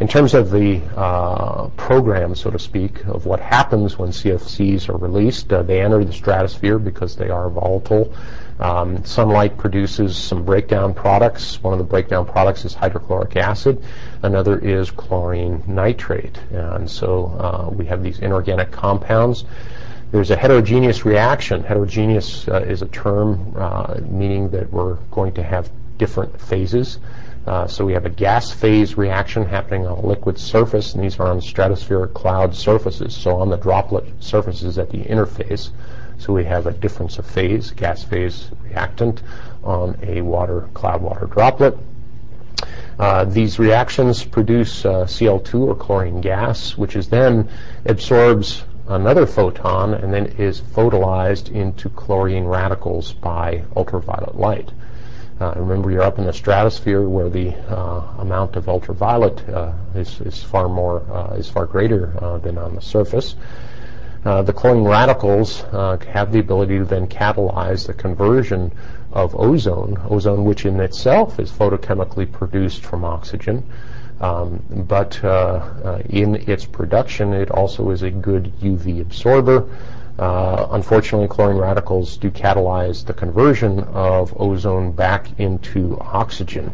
In terms of the uh, program, so to speak, of what happens when C F Cs are released, uh, they enter the stratosphere because they are volatile. Um, sunlight produces some breakdown products. One of the breakdown products is hydrochloric acid. Another is chlorine nitrate. And so uh, we have these inorganic compounds. There's a heterogeneous reaction. Heterogeneous uh, is a term uh, meaning that we're going to have different phases. Uh, so we have a gas phase reaction happening on a liquid surface, and these are on stratospheric cloud surfaces, so on the droplet surfaces at the interface. So we have a difference of phase, gas phase reactant on a water, cloud water droplet. Uh, these reactions produce uh, C L two or chlorine gas, which is then absorbs another photon and then is photolized into chlorine radicals by ultraviolet light. Uh, remember, you're up in the stratosphere where the uh, amount of ultraviolet uh, is, is far more uh, is far greater uh, than on the surface. Uh, the chlorine radicals uh, have the ability to then catalyze the conversion of ozone, ozone which in itself is photochemically produced from oxygen. Um, but uh, uh, in its production, it also is a good U V absorber. Uh, unfortunately, chlorine radicals do catalyze the conversion of ozone back into oxygen.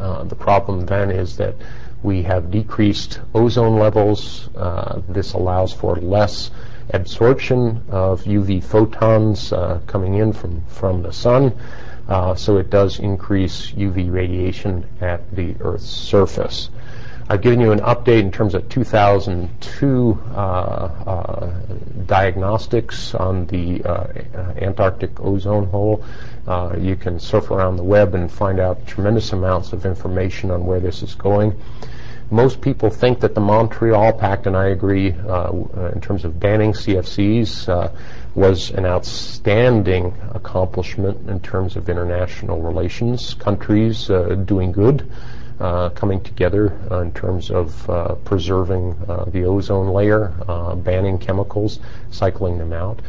Uh, the problem then is that we have decreased ozone levels. Uh, this allows for less absorption of U V photons uh, coming in from, from the sun. Uh, so it does increase U V radiation at the Earth's surface. I've given you an update in terms of two thousand two uh, uh, diagnostics on the uh, Antarctic ozone hole. Uh, you can surf around the web and find out tremendous amounts of information on where this is going. Most people think that the Montreal Pact, and I agree uh, in terms of banning C F Cs, uh, was an outstanding accomplishment in terms of international relations, countries uh, doing good. Uh, coming together uh, in terms of uh, preserving uh, the ozone layer, uh, banning chemicals, cycling them out.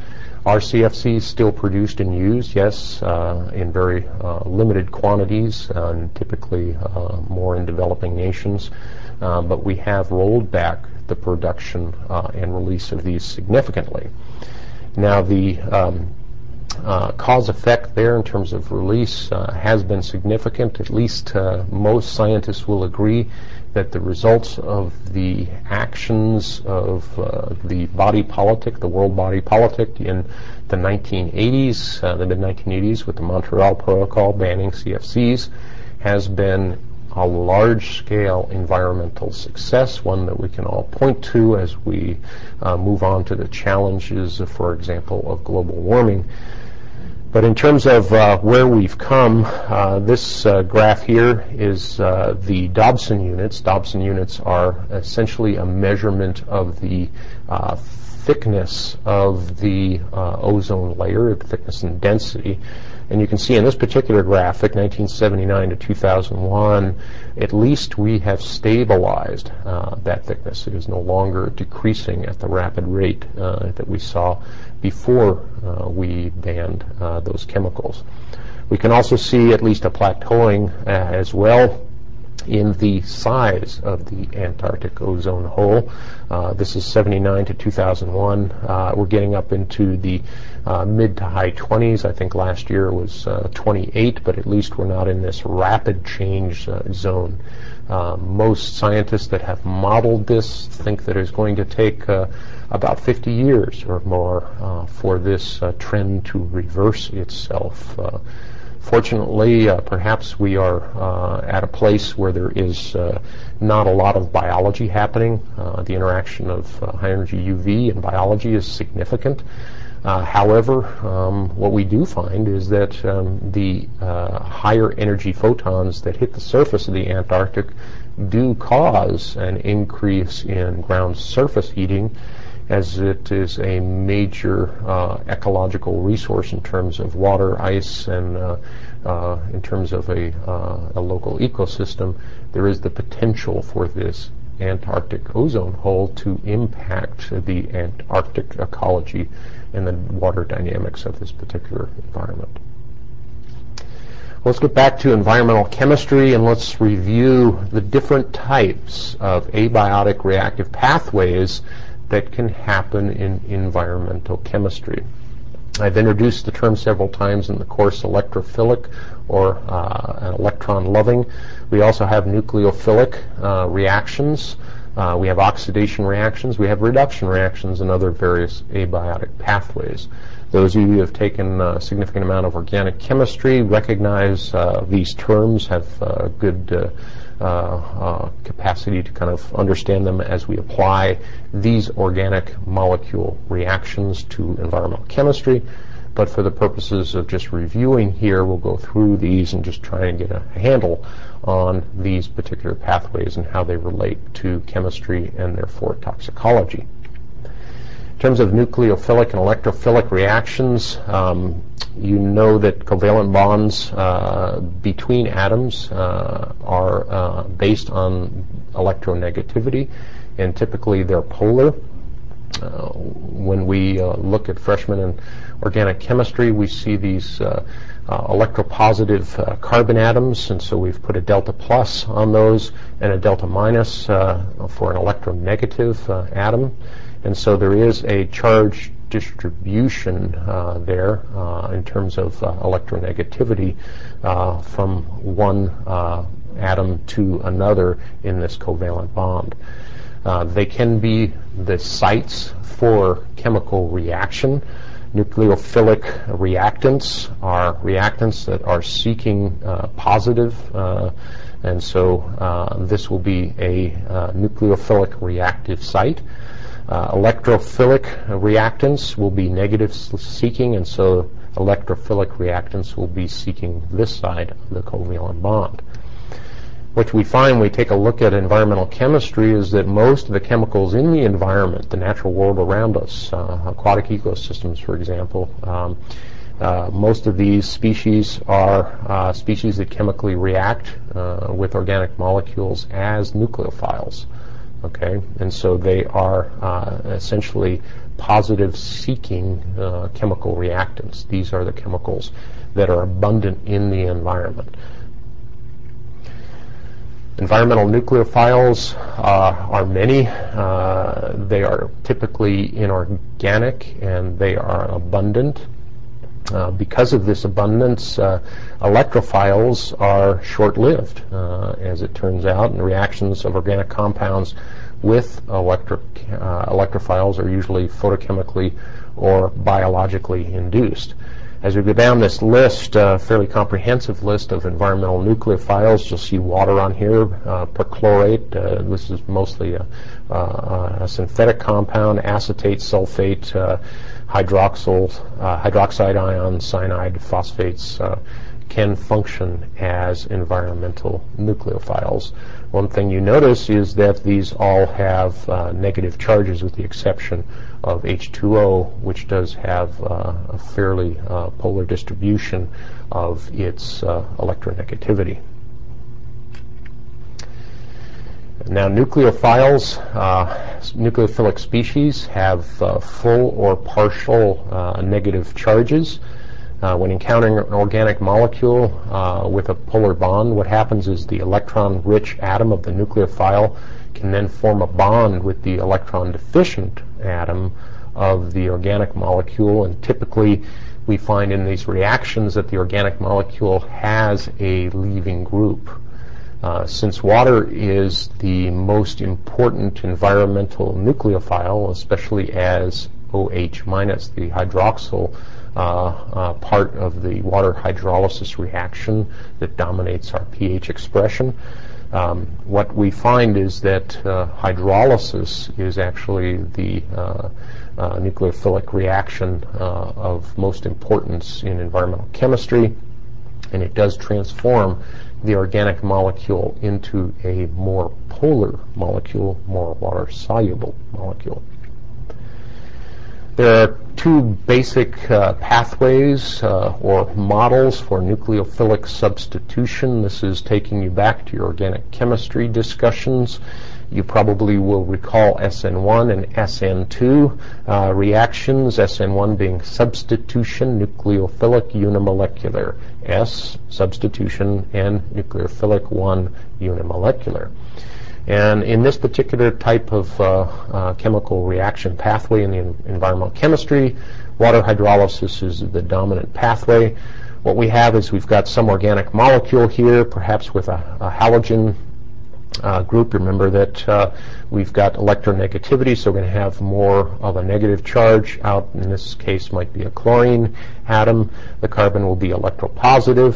Are C F Cs still produced and used? Yes, uh, in very uh, limited quantities, uh, and typically uh, more in developing nations. Uh, but we have rolled back the production uh, and release of these significantly. Now the um, uh, cause-effect there in terms of release uh, has been significant. At least uh, most scientists will agree that the results of the actions of uh, the body politic, the world body politic in the nineteen eighties, uh, the mid nineteen eighties with the Montreal Protocol banning C F Cs, has been a large-scale environmental success, one that we can all point to as we uh, move on to the challenges, for example, of global warming. But in terms of uh, where we've come, uh, this uh, graph here is uh, the Dobson units. Dobson units are essentially a measurement of the uh, thickness of the uh, ozone layer, thickness and density. And you can see in this particular graphic, nineteen seventy-nine to two thousand one, at least we have stabilized uh, that thickness. It is no longer decreasing at the rapid rate uh, that we saw before uh, we banned uh, those chemicals. We can also see at least a plateauing uh, as well in the size of the Antarctic ozone hole. Uh, this is seventy-nine to two thousand one. Uh, we're getting up into the uh, mid to high twenties. I think last year was uh, twenty-eight, but at least we're not in this rapid change uh, zone. Uh, most scientists that have modeled this think that it's going to take uh, about fifty years or more uh, for this uh, trend to reverse itself. Uh, Fortunately, uh, perhaps we are uh, at a place where there is uh, not a lot of biology happening. Uh, the interaction of uh, high-energy U V and biology is significant. Uh, however, um, what we do find is that um, the uh, higher energy photons that hit the surface of the Antarctic do cause an increase in ground surface heating, as it is a major uh, ecological resource in terms of water, ice, and uh, uh, in terms of a, uh, a local ecosystem. There is the potential for this Antarctic ozone hole to impact the Antarctic ecology and the water dynamics of this particular environment. Let's get back to environmental chemistry, and let's review the different types of abiotic reactive pathways that can happen in environmental chemistry. I've introduced the term several times in the course, electrophilic or uh, electron-loving. We also have nucleophilic uh, reactions. Uh, we have oxidation reactions. We have reduction reactions and other various abiotic pathways. Those of you who have taken a significant amount of organic chemistry recognize uh, these terms, have uh, good uh, Uh, uh, capacity to kind of understand them as we apply these organic molecule reactions to environmental chemistry. But for the purposes of just reviewing here, we'll go through these and just try and get a handle on these particular pathways and how they relate to chemistry and therefore toxicology. In terms of nucleophilic and electrophilic reactions, um, you know that covalent bonds uh, between atoms uh, are uh, based on electronegativity, and typically they're polar. Uh, when we uh, look at freshmen in organic chemistry, we see these uh, uh, electropositive uh, carbon atoms, and so we've put a delta plus on those and a delta minus uh, for an electronegative uh, atom. And so there is a charge distribution uh, there uh, in terms of uh, electronegativity uh, from one uh, atom to another in this covalent bond. Uh, they can be the sites for chemical reaction. Nucleophilic reactants are reactants that are seeking uh, positive, uh, and so uh, this will be a uh, nucleophilic reactive site. Uh, electrophilic reactants will be negative seeking, and so electrophilic reactants will be seeking this side of the covalent bond. What we find when we take a look at environmental chemistry is that most of the chemicals in the environment, the natural world around us, uh, aquatic ecosystems, for example, um, uh, most of these species are uh, species that chemically react uh, with organic molecules as nucleophiles. Okay, and so they are uh, essentially positive-seeking uh, chemical reactants. These are the chemicals that are abundant in the environment. Environmental nucleophiles uh, are many. Uh, they are typically inorganic, and they are abundant. Uh, because of this abundance, uh, electrophiles are short-lived, uh, as it turns out, and reactions of organic compounds with electric, uh, electrophiles are usually photochemically or biologically induced. As we go down this list, a uh, fairly comprehensive list of environmental nucleophiles, you'll see water on here, uh, perchlorate. Uh, this is mostly a, uh, a synthetic compound, acetate, sulfate, uh, hydroxyl, uh, hydroxide ions, cyanide, phosphates uh, can function as environmental nucleophiles. One thing you notice is that these all have uh, negative charges with the exception of H two O, which does have uh, a fairly uh, polar distribution of its uh, electronegativity. Now, nucleophiles, uh, nucleophilic species have uh, full or partial uh, negative charges. Uh, when encountering an organic molecule uh, with a polar bond, what happens is the electron-rich atom of the nucleophile can then form a bond with the electron-deficient atom of the organic molecule, and typically we find in these reactions that the organic molecule has a leaving group. Uh, since water is the most important environmental nucleophile, especially as OH minus, the hydroxyl, Uh, uh, part of the water hydrolysis reaction that dominates our pH expression. Um, what we find is that uh, hydrolysis is actually the uh, uh, nucleophilic reaction uh, of most importance in environmental chemistry, and it does transform the organic molecule into a more polar molecule, more water-soluble molecule. There are two basic uh, pathways uh, or models for nucleophilic substitution. This is taking you back to your organic chemistry discussions. You probably will recall S N one and S N two uh, reactions, S N one being substitution, nucleophilic, unimolecular. S, substitution, N, nucleophilic, one, unimolecular. And in this particular type of uh, uh, chemical reaction pathway in the en environmental chemistry, water hydrolysis is the dominant pathway. What we have is we've got some organic molecule here, perhaps with a, a halogen uh, group. Remember that uh, we've got electronegativity, so we're going to have more of a negative charge out. In this case, might be a chlorine atom. The carbon will be electropositive.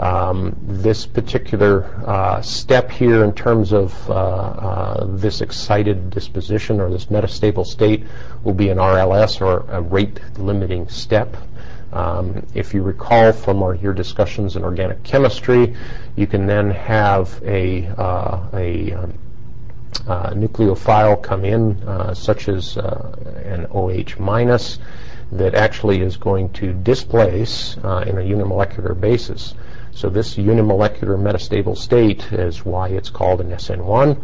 Um, this particular uh, step here in terms of uh, uh, this excited disposition or this metastable state will be an R L S or a rate-limiting step. Um, if you recall from our, your discussions in organic chemistry, you can then have a, uh, a um, uh, nucleophile come in, uh, such as uh, an OH minus, that actually is going to displace uh, in a unimolecular basis. So this unimolecular metastable state is why it's called an S N one,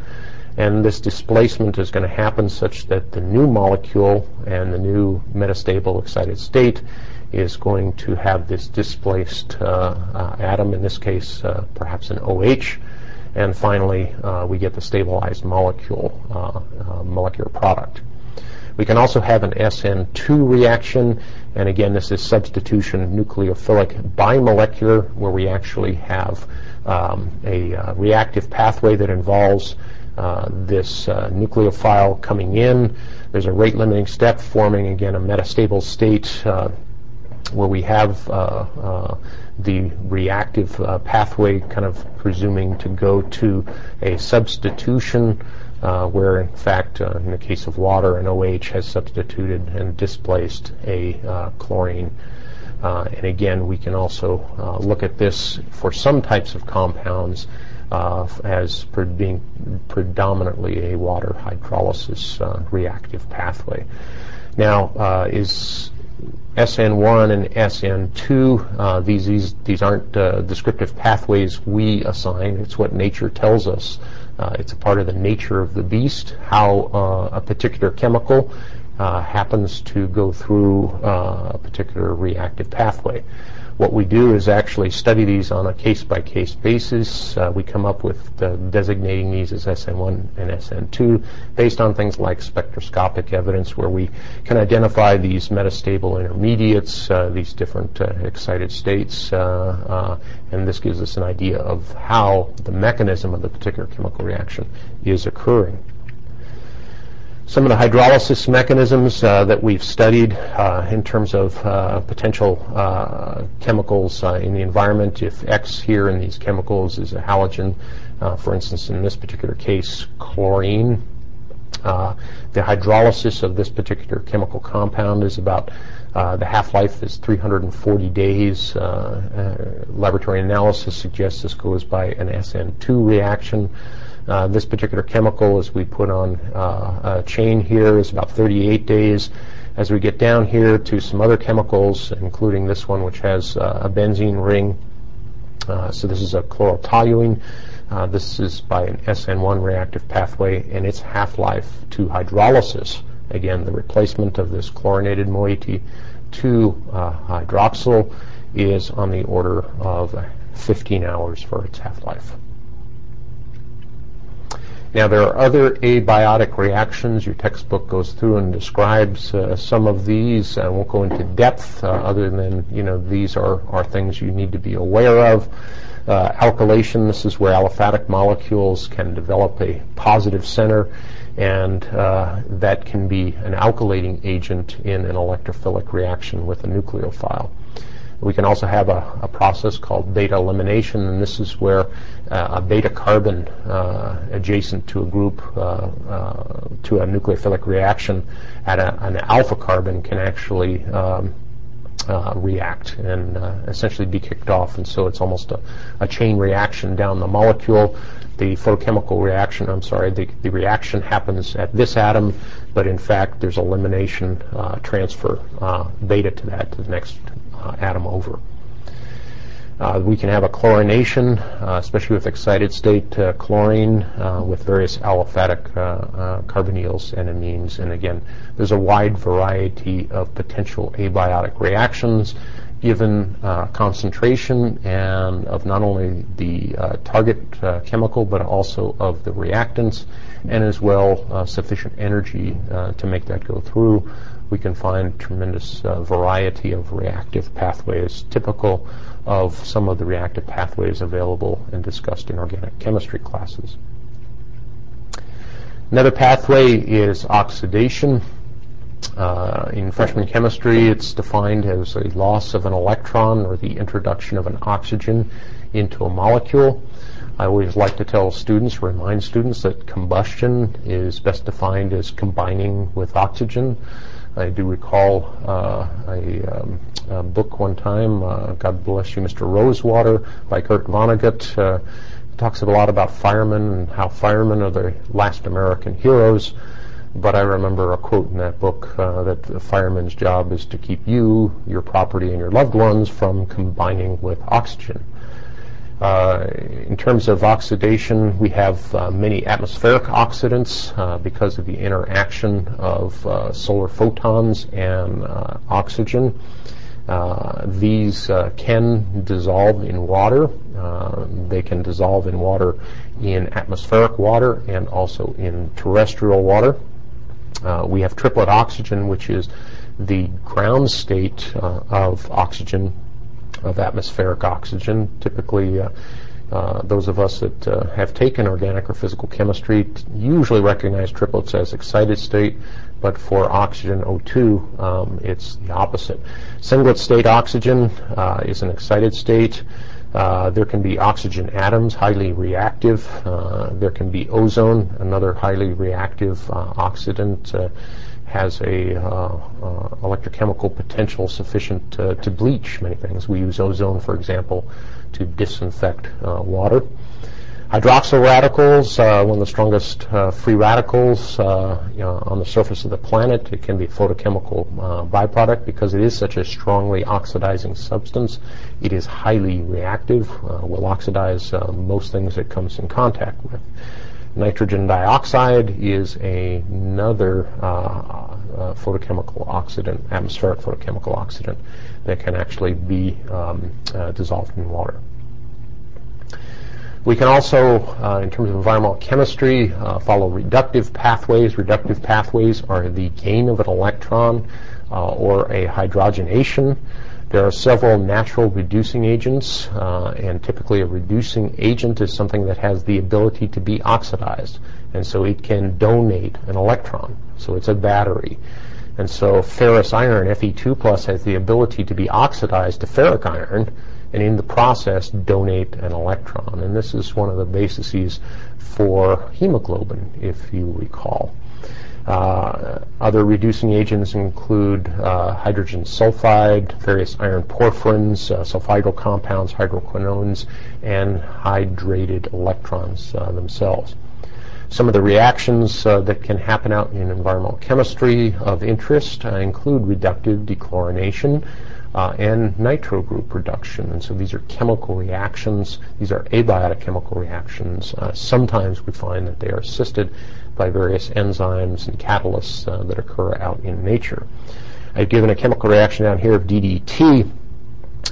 and this displacement is going to happen such that the new molecule and the new metastable excited state is going to have this displaced uh, uh, atom, in this case uh, perhaps an OH, and finally uh, we get the stabilized molecule, uh, uh, molecular product. We can also have an S N two reaction, and again, this is substitution nucleophilic bimolecular, where we actually have um, a uh, reactive pathway that involves uh, this uh, nucleophile coming in. There's a rate-limiting step forming, again, a metastable state uh, where we have uh, uh, the reactive uh, pathway kind of presuming to go to a substitution, Uh, where in fact, uh, in the case of water, an OH has substituted and displaced a uh, chlorine. Uh, and again, we can also uh, look at this for some types of compounds uh, as pre being predominantly a water hydrolysis uh, reactive pathway. Now, uh, is S N one and S N two, uh, these, these, these aren't uh, descriptive pathways we assign. It's what nature tells us. Uh, it's a part of the nature of the beast, how uh, a particular chemical uh, happens to go through uh, a particular reactive pathway. What we do is actually study these on a case-by-case basis. Uh, we come up with uh, designating these as S N one and S N two based on things like spectroscopic evidence, where we can identify these metastable intermediates, uh, these different uh, excited states, uh, uh, and this gives us an idea of how the mechanism of the particular chemical reaction is occurring. Some of the hydrolysis mechanisms uh, that we've studied uh, in terms of uh, potential uh, chemicals uh, in the environment, if X here in these chemicals is a halogen, uh, for instance, in this particular case, chlorine, uh, the hydrolysis of this particular chemical compound is about, uh, the half-life is three hundred forty days. Uh, uh, laboratory analysis suggests this goes by an S N two reaction. Uh, this particular chemical, as we put on uh, a chain here, is about thirty-eight days. As we get down here to some other chemicals, including this one, which has uh, a benzene ring, uh, so this is a chlorotoluene. Uh, this is by an S N one reactive pathway, and its half-life to hydrolysis, again, the replacement of this chlorinated moiety to uh, hydroxyl, is on the order of fifteen hours for its half-life. Now, there are other abiotic reactions. Your textbook goes through and describes uh, some of these. I won't go into depth uh, other than, you know, these are, are things you need to be aware of. Uh, alkylation, this is where aliphatic molecules can develop a positive center, and uh, that can be an alkylating agent in an electrophilic reaction with a nucleophile. We can also have a, a process called beta elimination, and this is where uh, a beta carbon uh, adjacent to a group, uh, uh, to a nucleophilic reaction at a, an alpha carbon can actually um, uh, react and uh, essentially be kicked off. And so it's almost a, a chain reaction down the molecule. The photochemical reaction, I'm sorry, the, the reaction happens at this atom, but in fact there's elimination, uh, transfer uh, beta to that, to the next Uh, atom over. Uh, we can have a chlorination, uh, especially with excited state uh, chlorine, uh, with various aliphatic uh, uh, carbonyls and amines. And again, there's a wide variety of potential abiotic reactions given uh, concentration and of not only the uh, target uh, chemical, but also of the reactants, and as well uh, sufficient energy uh, to make that go through. We can find tremendous uh, variety of reactive pathways, typical of some of the reactive pathways available and discussed in organic chemistry classes. Another pathway is oxidation. Uh, in freshman chemistry, it's defined as a loss of an electron or the introduction of an oxygen into a molecule. I always like to tell students, remind students, that combustion is best defined as combining with oxygen. I do recall uh, a, um, a book one time, uh, God Bless You, Mister Rosewater, by Kurt Vonnegut. Uh, it talks a lot about firemen and how firemen are the last American heroes. But I remember a quote in that book uh, that the fireman's job is to keep you, your property, and your loved ones from combining with oxygen. Uh, in terms of oxidation, we have uh, many atmospheric oxidants uh, because of the interaction of uh, solar photons and uh, oxygen. Uh, these uh, can dissolve in water. Uh, they can dissolve in water in atmospheric water and also in terrestrial water. Uh, we have triplet oxygen, which is the ground state uh, of oxygen, of atmospheric oxygen. Typically, uh, uh, those of us that uh, have taken organic or physical chemistry t- usually recognize triplets as excited state, but for oxygen O two, um, it's the opposite. Singlet state oxygen uh, is an excited state. Uh, there can be oxygen atoms, highly reactive. Uh, there can be ozone, another highly reactive uh, oxidant. Uh, has a uh, uh, electrochemical potential sufficient uh, to bleach many things. We use ozone, for example, to disinfect uh, water. Hydroxyl radicals, uh, one of the strongest uh, free radicals uh, you know, on the surface of the planet. It can be a photochemical uh, byproduct because it is such a strongly oxidizing substance. It is highly reactive, uh, will oxidize uh, most things it comes in contact with. Nitrogen dioxide is another uh, uh, photochemical oxidant, atmospheric photochemical oxidant, that can actually be um, uh, dissolved in water. We can also, uh, in terms of environmental chemistry, uh, follow reductive pathways. Reductive pathways are the gain of an electron uh, or a hydrogenation. There are several natural reducing agents, uh, and typically a reducing agent is something that has the ability to be oxidized, and so it can donate an electron. So it's a battery. And so ferrous iron, F E two plus, has the ability to be oxidized to ferric iron, and in the process donate an electron. And this is one of the bases for hemoglobin, if you recall. Uh, other reducing agents include uh, hydrogen sulfide, various iron porphyrins, uh, sulfhydryl compounds, hydroquinones, and hydrated electrons uh, themselves. Some of the reactions uh, that can happen out in environmental chemistry of interest uh, include reductive dechlorination uh, and nitro group reduction. And so these are chemical reactions. These are abiotic chemical reactions. Uh, sometimes we find that they are assisted by various enzymes and catalysts uh, that occur out in nature. I've given a chemical reaction down here of D D T.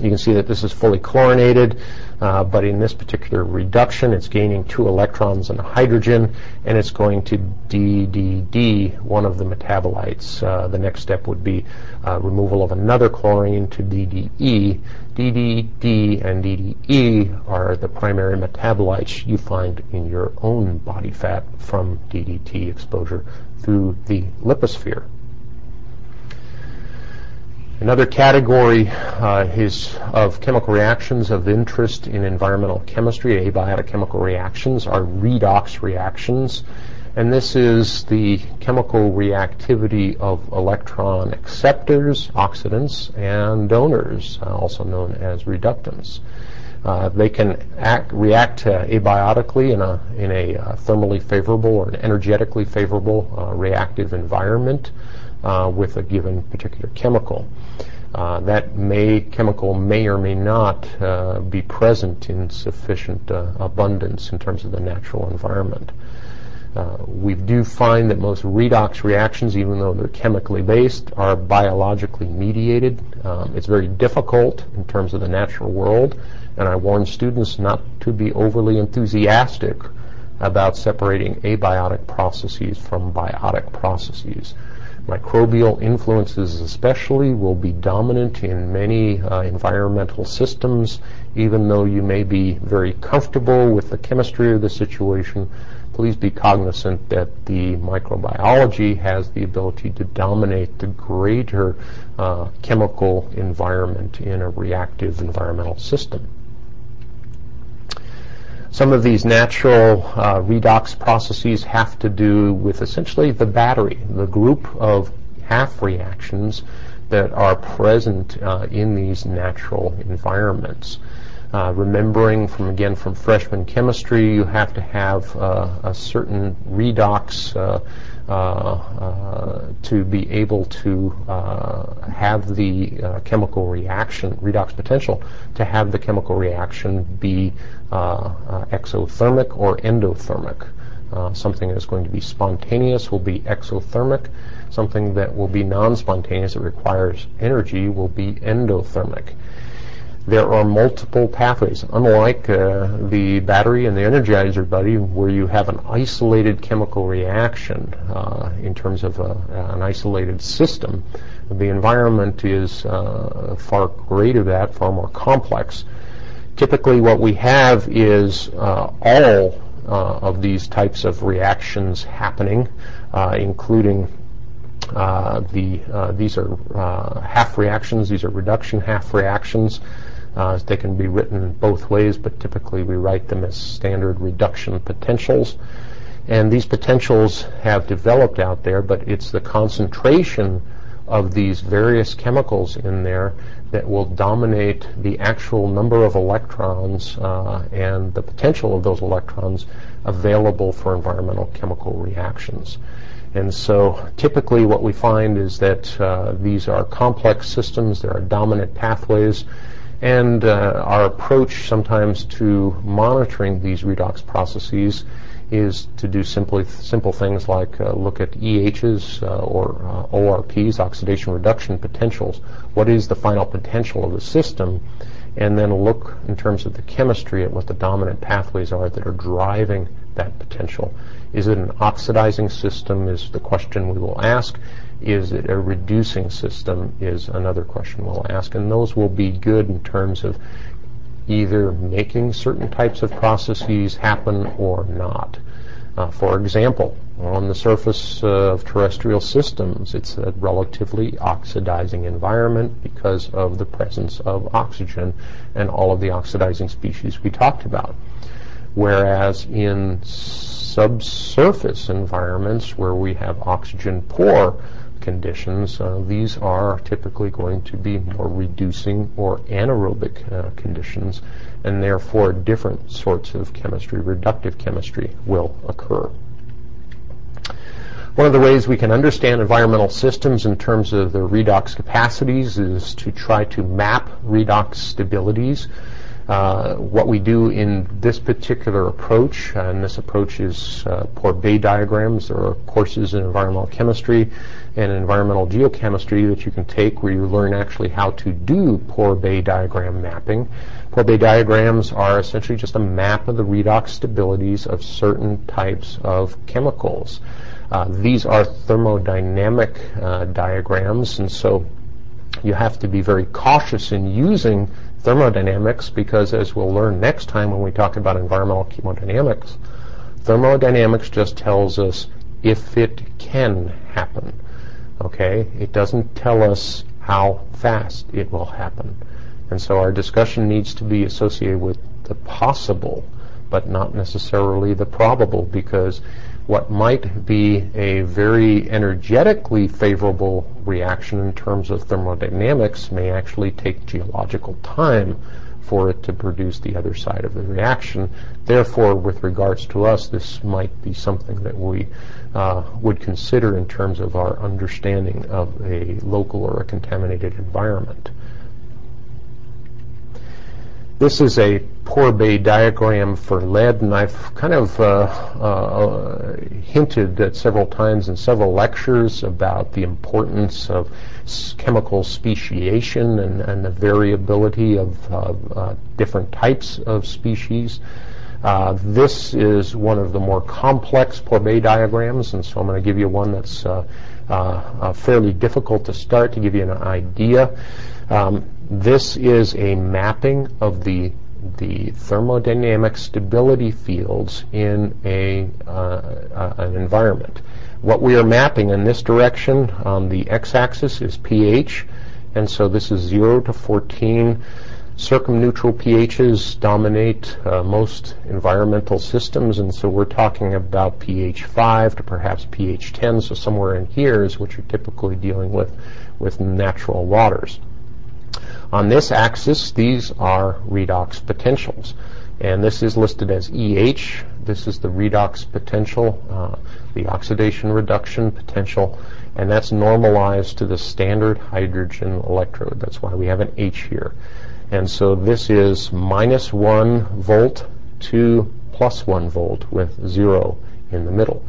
You can see that this is fully chlorinated, uh, but in this particular reduction, it's gaining two electrons and a hydrogen, and it's going to D D D one of the metabolites. Uh, the next step would be uh, removal of another chlorine to D D E. D D D and D D E are the primary metabolites you find in your own body fat from D D T exposure through the liposphere. Another category uh, is of chemical reactions of interest in environmental chemistry. Abiotic chemical reactions are redox reactions, and this is the chemical reactivity of electron acceptors, oxidants, and donors, uh, also known as reductants. Uh, they can act, react uh, abiotically in a, in a uh, thermally favorable or an energetically favorable uh, reactive environment Uh, with a given particular chemical. Uh, that may chemical may or may not uh, be present in sufficient uh, abundance in terms of the natural environment. Uh, we do find that most redox reactions, even though they're chemically based, are biologically mediated. Um, it's very difficult in terms of the natural world, and I warn students not to be overly enthusiastic about separating abiotic processes from biotic processes. Microbial influences especially will be dominant in many uh, environmental systems. Even though you may be very comfortable with the chemistry of the situation, please be cognizant that the microbiology has the ability to dominate the greater uh, chemical environment in a reactive environmental system. Some of these natural uh, redox processes have to do with essentially the battery, the group of half reactions that are present uh, in these natural environments. Uh, remembering from, again, from freshman chemistry, you have to have uh, a certain redox uh, uh, uh, to be able to uh, have the uh, chemical reaction, redox potential, to have the chemical reaction be uh, uh, exothermic or endothermic. Uh, something that is going to be spontaneous will be exothermic. Something that will be non-spontaneous, that requires energy, will be endothermic. There are multiple pathways. Unlike uh, the battery and the energizer buddy, where you have an isolated chemical reaction uh, in terms of a, an isolated system, the environment is uh, far greater than that, far more complex. Typically what we have is uh, all uh, of these types of reactions happening, uh, including uh, the uh, these are uh, half reactions, these are reduction half reactions. Uh, they can be written both ways, but typically we write them as standard reduction potentials. And these potentials have developed out there, but it's the concentration of these various chemicals in there that will dominate the actual number of electrons uh, and the potential of those electrons available for environmental chemical reactions. And so typically what we find is that uh, these are complex systems, there are dominant pathways, and uh, our approach sometimes to monitoring these redox processes is to do simply simple things like uh, look at E H's uh, or uh, O R P's, oxidation reduction potentials. What is the final potential of the system? And then look in terms of the chemistry at what the dominant pathways are that are driving that potential. Is it an oxidizing system is the question we will ask. Is it a reducing system is another question we'll ask. And those will be good in terms of either making certain types of processes happen or not. Uh, for example, on the surface uh, of terrestrial systems, it's a relatively oxidizing environment because of the presence of oxygen and all of the oxidizing species we talked about. Whereas in subsurface environments where we have oxygen-poor conditions, uh, these are typically going to be more reducing or anaerobic uh, conditions, and therefore different sorts of chemistry, reductive chemistry, will occur. One of the ways we can understand environmental systems in terms of their redox capacities is to try to map redox stabilities. Uh, what we do in this particular approach, and this approach is uh, Pourbaix diagrams. There are courses in environmental chemistry and environmental geochemistry that you can take where you learn actually how to do Pourbaix diagram mapping. Pourbaix diagrams are essentially just a map of the redox stabilities of certain types of chemicals. Uh, these are thermodynamic uh, diagrams, and so you have to be very cautious in using thermodynamics, because as we'll learn next time when we talk about environmental chemodynamics, thermodynamics just tells us if it can happen. Okay? It doesn't tell us how fast it will happen. And so our discussion needs to be associated with the possible, but not necessarily the probable, because what might be a very energetically favorable reaction in terms of thermodynamics may actually take geological time for it to produce the other side of the reaction. Therefore, with regards to us, this might be something that we uh, would consider in terms of our understanding of a local or a contaminated environment. This is a Pourbaix diagram for lead, and I've kind of uh, uh, hinted at several times in several lectures about the importance of s- chemical speciation and, and the variability of uh, uh, different types of species. Uh, this is one of the more complex Pourbaix diagrams, and so I'm going to give you one that's uh, uh, uh, fairly difficult to start to give you an idea. Um, This is a mapping of the the thermodynamic stability fields in a uh, uh, an environment. What we are mapping in this direction on the x-axis is pH, and so this is zero to fourteen. Circumneutral pHs dominate uh, most environmental systems, and so we're talking about pH five to perhaps pH ten, so somewhere in here is what you're typically dealing with with natural waters. On this axis, these are redox potentials, and this is listed as E H. This is the redox potential, uh, the oxidation reduction potential, and that's normalized to the standard hydrogen electrode. That's why we have an H here. And so this is minus one volt to plus one volt with zero in the middle.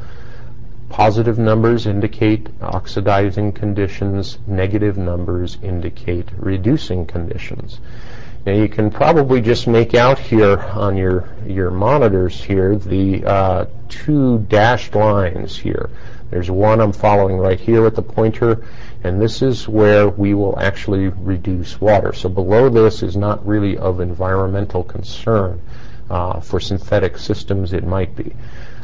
Positive numbers indicate oxidizing conditions. Negative numbers indicate reducing conditions. Now you can probably just make out here on your your monitors here the uh, two dashed lines here. There's one I'm following right here with the pointer, and this is where we will actually reduce water. So below this is not really of environmental concern. Uh, for synthetic systems, it might be.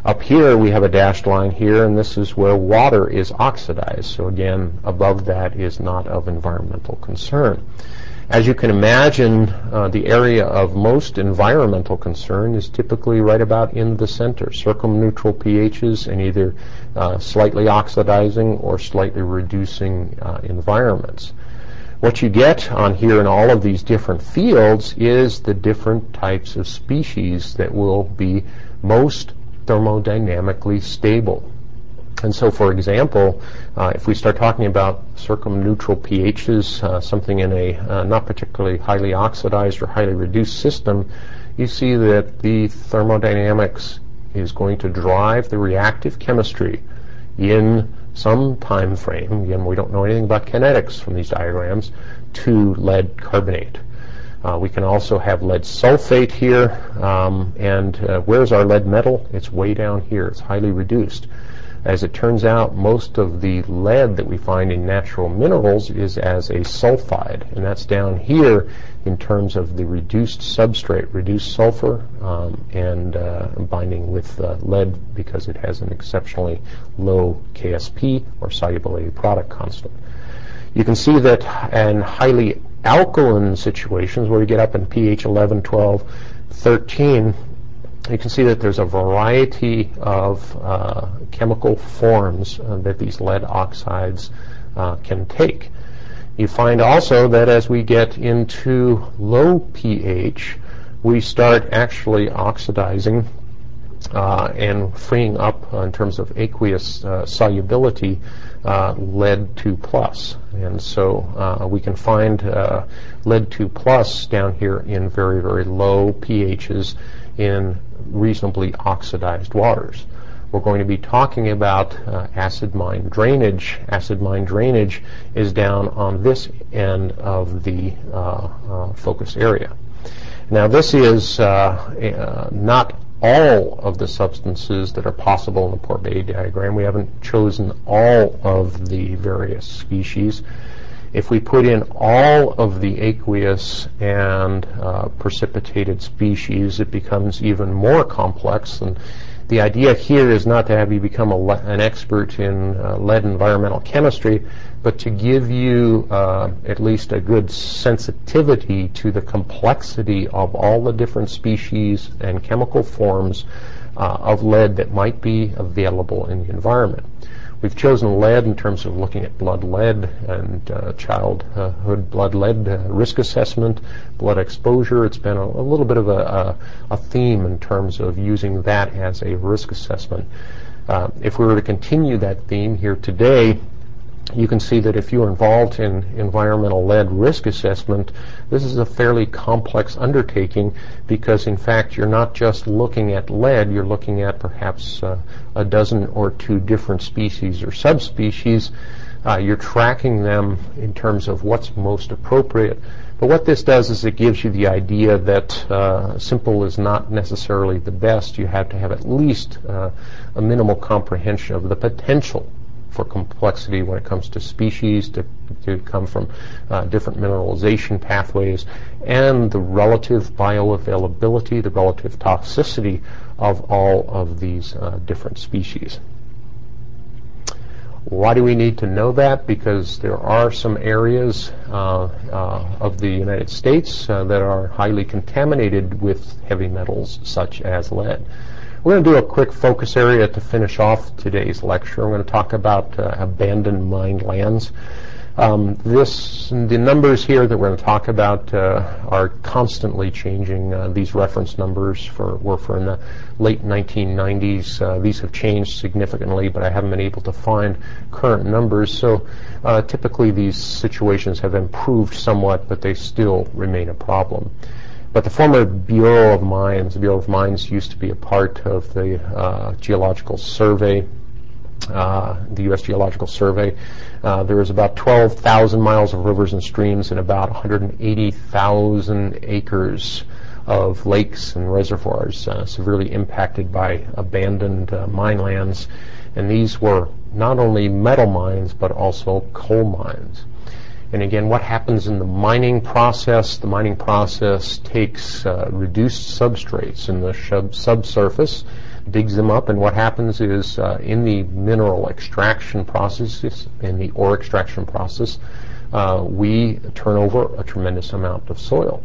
Up here, we have a dashed line here, and this is where water is oxidized. So again, above that is not of environmental concern. As you can imagine, uh, the area of most environmental concern is typically right about in the center, circumneutral pHs in either uh, slightly oxidizing or slightly reducing uh, environments. What you get on here in all of these different fields is the different types of species that will be most thermodynamically stable. And so, for example, uh, if we start talking about circumneutral pHs, uh, something in a uh, not particularly highly oxidized or highly reduced system, you see that the thermodynamics is going to drive the reactive chemistry in some time frame, again we don't know anything about kinetics from these diagrams, to lead carbonate. Uh, we can also have lead sulfate here, um, and uh, where's our lead metal? It's way down here. It's highly reduced. As it turns out, most of the lead that we find in natural minerals is as a sulfide, and that's down here in terms of the reduced substrate, reduced sulfur, um, and uh, binding with uh, lead because it has an exceptionally low K S P, or soluble A product constant. You can see that in highly alkaline situations, where we get up in pH eleven, twelve, thirteen, you can see that there's a variety of uh, chemical forms uh, that these lead oxides uh, can take. You find also that as we get into low pH, we start actually oxidizing uh, and freeing up, uh, in terms of aqueous uh, solubility, uh, lead two plus. And so uh, we can find uh, lead two plus down here in very, very low pHs in reasonably oxidized waters. We're going to be talking about uh, acid mine drainage. Acid mine drainage is down on this end of the uh, uh, focus area. Now this is uh, uh, not all of the substances that are possible in the Pourbaix diagram. We haven't chosen all of the various species. If we put in all of the aqueous and uh, precipitated species, it becomes even more complex. And the idea here is not to have you become a le- an expert in uh, lead environmental chemistry, but to give you uh, at least a good sensitivity to the complexity of all the different species and chemical forms uh, of lead that might be available in the environment. We've chosen lead in terms of looking at blood lead and uh, childhood blood lead uh, risk assessment, blood exposure. It's been a, a little bit of a, a, a theme in terms of using that as a risk assessment. Uh, if we were to continue that theme here today, you can see that if you're involved in environmental lead risk assessment, this is a fairly complex undertaking because, in fact, you're not just looking at lead, you're looking at perhaps uh, a dozen or two different species or subspecies. Uh, you're tracking them in terms of what's most appropriate. But what this does is it gives you the idea that uh, simple is not necessarily the best. You have to have at least uh, a minimal comprehension of the potential for complexity when it comes to species, to, to come from uh, different mineralization pathways, and the relative bioavailability, the relative toxicity of all of these uh, different species. Why do we need to know that? Because there are some areas uh, uh, of the United States uh, that are highly contaminated with heavy metals such as lead. We're going to do a quick focus area to finish off today's lecture. I'm going to talk about uh, abandoned mine lands. Um, this, the numbers here that we're going to talk about uh, are constantly changing. Uh, these reference numbers for, were for in the late nineteen nineties. Uh, these have changed significantly, but I haven't been able to find current numbers. So uh, typically these situations have improved somewhat, but they still remain a problem. But the former Bureau of Mines, the Bureau of Mines used to be a part of the uh, Geological Survey, uh, the U S Geological Survey. Uh, there was about twelve thousand miles of rivers and streams and about one hundred eighty thousand acres of lakes and reservoirs uh, severely impacted by abandoned uh, mine lands. And these were not only metal mines, but also coal mines. And again, what happens in the mining process? The mining process takes uh, reduced substrates in the sub- subsurface, digs them up, and what happens is uh, in the mineral extraction processes, in the ore extraction process, uh, we turn over a tremendous amount of soil.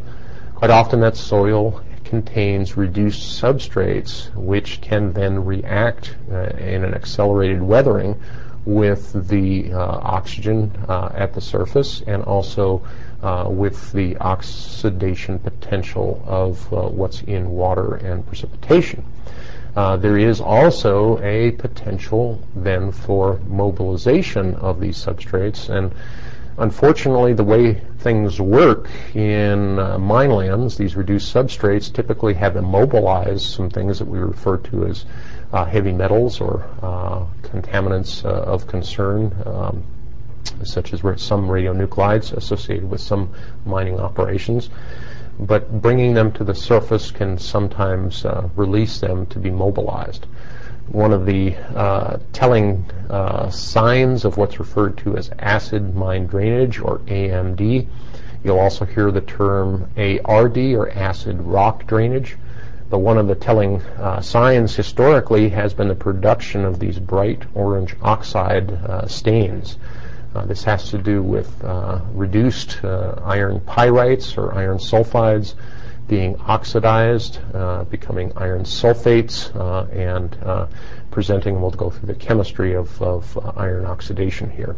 Quite often that soil contains reduced substrates, which can then react uh, in an accelerated weathering with the uh, oxygen uh, at the surface, and also uh, with the oxidation potential of uh, what's in water and precipitation. Uh, there is also a potential then for mobilization of these substrates, and Unfortunately, the way things work in uh, minelands, these reduced substrates typically have immobilized some things that we refer to as uh, heavy metals or uh, contaminants uh, of concern, um, such as some radionuclides associated with some mining operations. But bringing them to the surface can sometimes uh, release them to be mobilized. One of the uh, telling uh, signs of what's referred to as acid mine drainage, or A M D. You'll also hear the term A R D, or acid rock drainage. But one of the telling uh, signs historically has been the production of these bright orange oxide uh, stains. Uh, this has to do with uh, reduced uh, iron pyrites or iron sulfides being oxidized, uh, becoming iron sulfates, uh, and uh, presenting, we'll go through the chemistry of, of uh, iron oxidation here.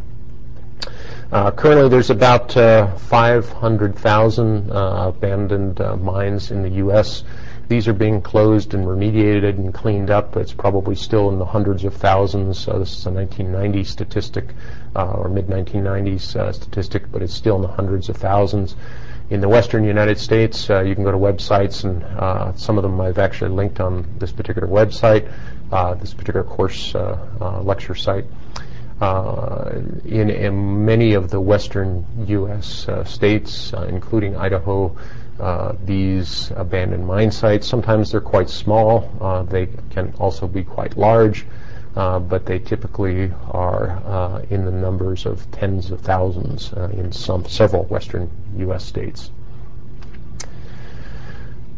Uh, currently there's about uh, five hundred thousand uh, abandoned uh, mines in the U S These are being closed and remediated and cleaned up. It's probably still in the hundreds of thousands. So this is a nineteen ninety statistic, uh, or mid nineteen nineties uh, statistic, but it's still in the hundreds of thousands. In the western United States, uh, you can go to websites, and uh, some of them I've actually linked on this particular website, uh, this particular course uh, uh, lecture site. Uh, in, in many of the western U S uh, states, uh, including Idaho, Uh, these abandoned mine sites, sometimes they're quite small, uh, they can also be quite large, uh, but they typically are uh, in the numbers of tens of thousands uh, in some several western U S states.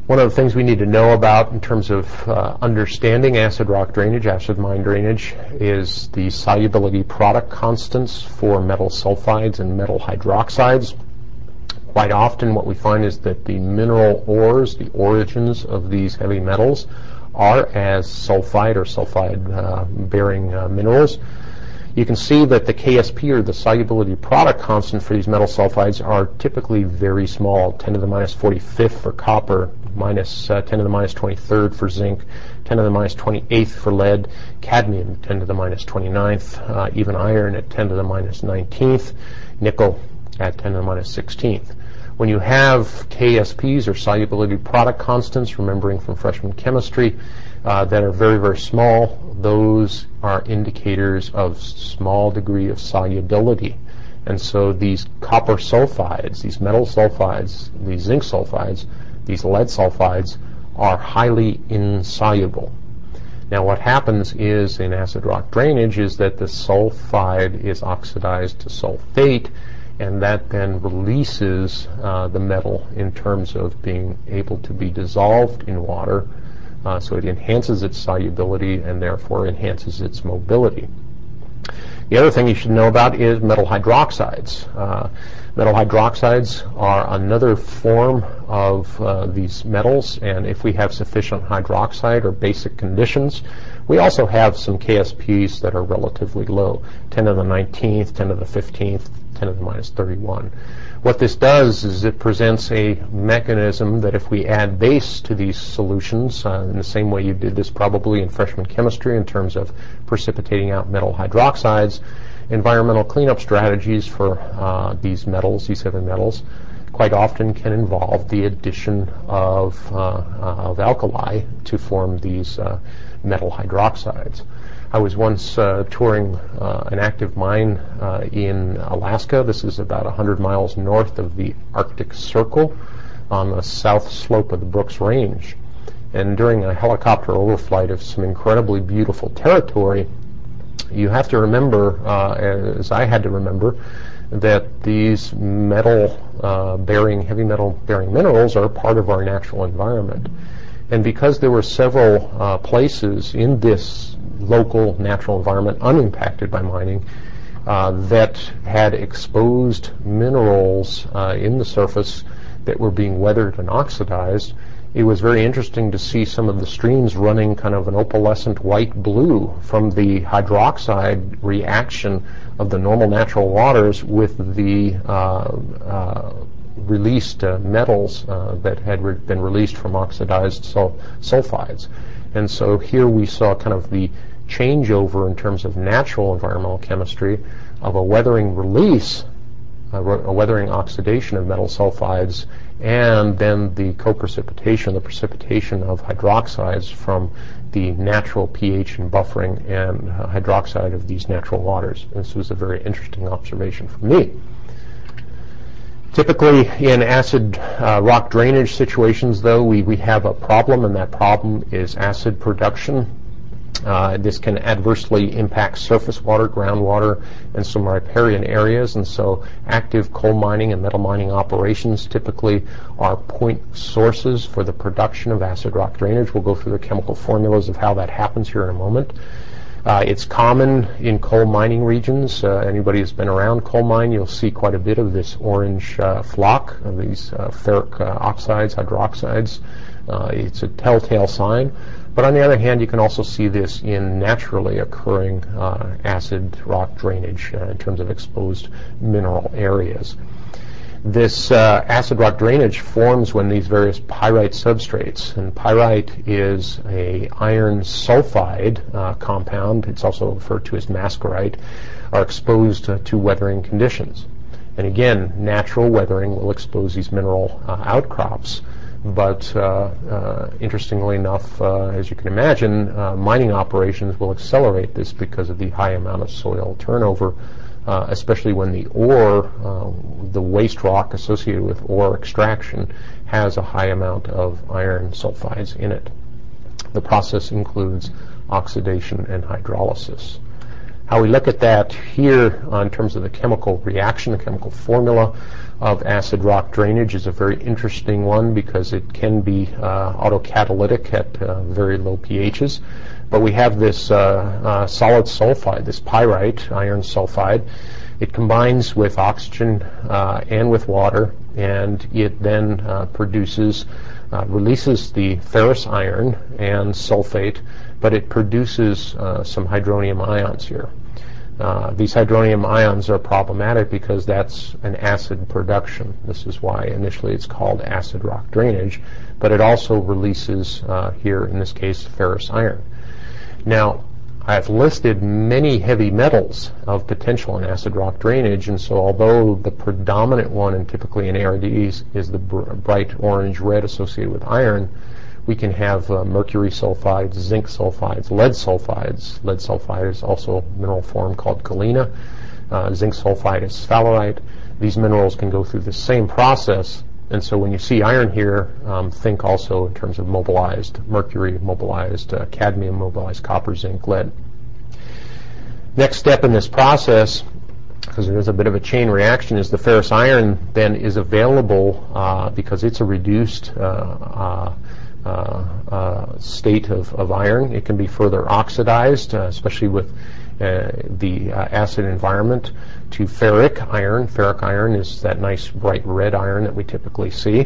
One of the things we need to know about in terms of uh, understanding acid rock drainage, acid mine drainage, is the solubility product constants for metal sulfides and metal hydroxides. Quite often what we find is that the mineral ores, the origins of these heavy metals, are as sulfide or sulfide-bearing uh, uh, minerals. You can see that the K S P, or the solubility product constant for these metal sulfides, are typically very small, ten to the minus forty-fifth for copper, minus uh, ten to the minus twenty-third for zinc, ten to the minus twenty-eighth for lead, cadmium ten to the minus twenty-ninth, uh, even iron at ten to the minus nineteenth, nickel at ten to the minus sixteenth. When you have K S Ps, or solubility product constants, remembering from freshman chemistry, uh, that are very, very small, those are indicators of small degree of solubility. And so these copper sulfides, these metal sulfides, these zinc sulfides, these lead sulfides are highly insoluble. Now what happens is, in acid rock drainage, is that the sulfide is oxidized to sulfate, and that then releases uh, the metal in terms of being able to be dissolved in water, uh, so it enhances its solubility and therefore enhances its mobility. The other thing you should know about is metal hydroxides. Uh, metal hydroxides are another form of uh, these metals, and if we have sufficient hydroxide or basic conditions, we also have some K S Ps that are relatively low, ten to the nineteenth, ten to the fifteenth, ten to the minus thirty-one. What this does is it presents a mechanism that if we add base to these solutions, uh, in the same way you did this probably in freshman chemistry in terms of precipitating out metal hydroxides, environmental cleanup strategies for uh, these metals, these heavy metals, quite often can involve the addition of, uh, of alkali to form these uh, metal hydroxides. I was once uh, touring uh, an active mine uh, in Alaska. This is about one hundred miles north of the Arctic Circle on the south slope of the Brooks Range. And during a helicopter overflight of some incredibly beautiful territory, you have to remember, uh, as I had to remember, that these metal uh, bearing, heavy metal bearing minerals are part of our natural environment. And because there were several uh, places in this local natural environment unimpacted by mining uh, that had exposed minerals uh, in the surface that were being weathered and oxidized, it was very interesting to see some of the streams running kind of an opalescent white-blue from the hydroxide reaction of the normal natural waters with the uh, uh, released uh, metals uh, that had re been released from oxidized sul sulfides. And so here we saw kind of the changeover in terms of natural environmental chemistry of a weathering release a weathering oxidation of metal sulfides, and then the co-precipitation, the precipitation of hydroxides from the natural pH and buffering and uh, hydroxide of these natural waters. And this was a very interesting observation for me. Typically, in acid uh, rock drainage situations, though, we, we have a problem, and that problem is acid production. Uh, this can adversely impact surface water, groundwater, and some riparian areas, and so active coal mining and metal mining operations typically are point sources for the production of acid rock drainage. We'll go through the chemical formulas of how that happens here in a moment. Uh, it's common in coal mining regions. Uh, anybody who's been around coal mine, you'll see quite a bit of this orange uh, flock, of these uh, ferric uh, oxides, hydroxides. Uh, it's a telltale sign. But on the other hand, you can also see this in naturally occurring uh, acid rock drainage uh, in terms of exposed mineral areas. This uh, acid rock drainage forms when these various pyrite substrates, and pyrite is a iron sulfide uh, compound, it's also referred to as mascarite, are exposed uh, to weathering conditions. And again, natural weathering will expose these mineral uh, outcrops, but uh, uh, interestingly enough, uh, as you can imagine, uh, mining operations will accelerate this because of the high amount of soil turnover, Uh, especially when the ore, uh, the waste rock associated with ore extraction, has a high amount of iron sulfides in it. The process includes oxidation and hydrolysis. How we look at that here uh, in terms of the chemical reaction, the chemical formula of acid rock drainage is a very interesting one because it can be uh, autocatalytic at uh, very low pHs. But we have this uh, uh, solid sulfide, this pyrite, iron sulfide. It combines with oxygen uh, and with water, and it then uh, produces, uh, releases the ferrous iron and sulfate, but it produces uh, some hydronium ions here. Uh, these hydronium ions are problematic because that's an acid production. This is why initially it's called acid rock drainage, but it also releases uh, here, in this case, ferrous iron. Now, I've listed many heavy metals of potential in acid rock drainage, and so although the predominant one, and typically in A R Ds, is the br- bright orange-red associated with iron, we can have uh, mercury sulfides, zinc sulfides, lead sulfides. Lead sulfide is also a mineral form called galena. Uh, zinc sulfide is sphalerite. These minerals can go through the same process, and so when you see iron here, um, think also in terms of mobilized mercury, mobilized uh, cadmium, mobilized copper, zinc, lead. Next step in this process, because there's a bit of a chain reaction, is the ferrous iron then is available uh, because it's a reduced uh, uh, uh, uh, state of, of iron. It can be further oxidized, uh, especially with Uh, the uh, acid environment, to ferric iron. Ferric iron is that nice bright red iron that we typically see.